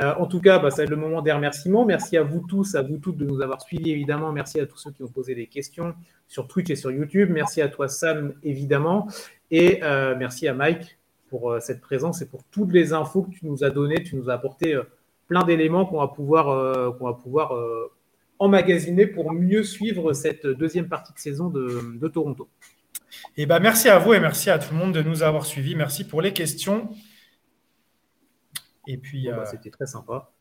En tout cas, c'est le moment des remerciements. Merci à vous tous, à vous toutes de nous avoir suivis, évidemment. Merci à tous ceux qui ont posé des questions sur Twitch et sur YouTube. Merci à toi, Sam, évidemment. Et merci à Mike pour cette présence et pour toutes les infos que tu nous as données. Tu nous as apporté plein d'éléments qu'on va pouvoir emmagasiner pour mieux suivre cette deuxième partie de saison de Toronto. Et merci à vous et merci à tout le monde de nous avoir suivis. Merci pour les questions. Et puis, c'était très sympa.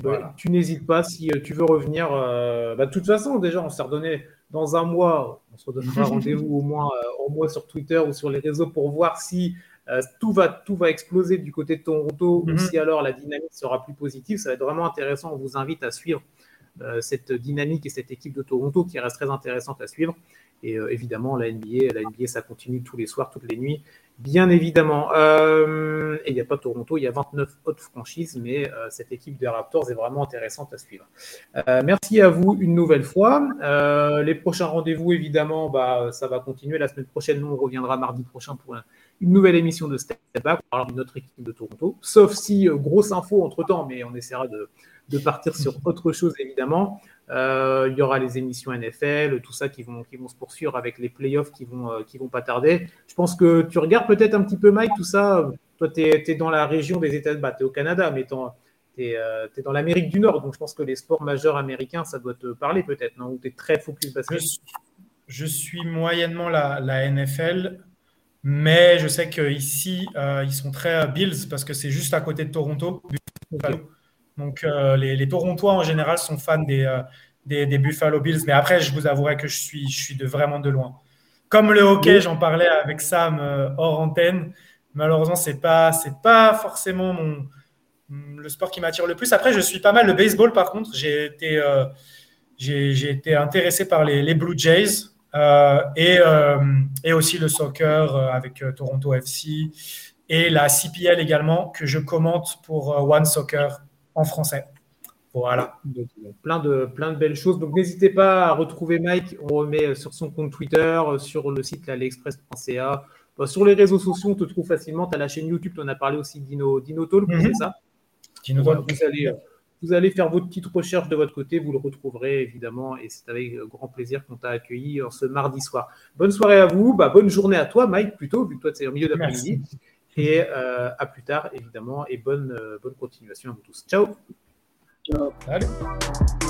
Voilà. Tu n'hésites pas si tu veux revenir. De toute façon, déjà, on s'est redonné dans un mois. On se redonnera rendez-vous au moins sur Twitter ou sur les réseaux pour voir si tout va exploser du côté de Toronto ou si alors la dynamique sera plus positive. Ça va être vraiment intéressant. On vous invite à suivre cette dynamique et cette équipe de Toronto qui reste très intéressante à suivre. Et évidemment, la NBA, ça continue tous les soirs, toutes les nuits. Bien évidemment. Et il n'y a pas Toronto, il y a 29 autres franchises, mais cette équipe des Raptors est vraiment intéressante à suivre. Merci à vous une nouvelle fois. Les prochains rendez-vous, évidemment, ça va continuer. La semaine prochaine, nous, on reviendra mardi prochain pour une nouvelle émission de Step Back. On parlera d'une autre équipe de Toronto, sauf si grosse info entre-temps, mais on essaiera de partir sur autre chose, évidemment. Il y aura les émissions NFL, tout ça qui vont se poursuivre avec les playoffs qui vont pas tarder. Je pense que tu regardes peut-être un petit peu, Mike, tout ça. Toi, tu es dans la région des États-Unis, tu es au Canada, mais tu es dans l'Amérique du Nord. Donc, je pense que les sports majeurs américains, ça doit te parler peut-être, non ? Ou tu es très focus basket ? Je suis moyennement la NFL, mais je sais qu'ici, ils sont très Bills parce que c'est juste à côté de Toronto. Okay. Donc, les Torontois, en général, sont fans des Buffalo Bills. Mais après, je vous avouerai que je suis vraiment de loin. Comme le hockey, j'en parlais avec Sam hors antenne. Malheureusement, c'est pas forcément le sport qui m'attire le plus. Après, je suis pas mal le baseball, par contre. J'ai été intéressé par les Blue Jays et aussi le soccer avec Toronto FC et la CPL également que je commente pour One Soccer. En français. Voilà. Donc, plein de belles choses. Donc, n'hésitez pas à retrouver Mike. On remet sur son compte Twitter, sur le site l'Express.ca. Sur les réseaux sociaux, on te trouve facilement. Tu as la chaîne YouTube, tu en as parlé aussi, Dinoto, c'est ça ? Dinoto. Vous allez faire votre petite recherche de votre côté. Vous le retrouverez, évidemment. Et c'est avec grand plaisir qu'on t'a accueilli ce mardi soir. Bonne soirée à vous. Bonne journée à toi, Mike, plutôt, vu que toi, c'est au milieu d'après-midi. Merci. Et à plus tard, évidemment, et bonne continuation à vous tous. Ciao. Ciao. Salut.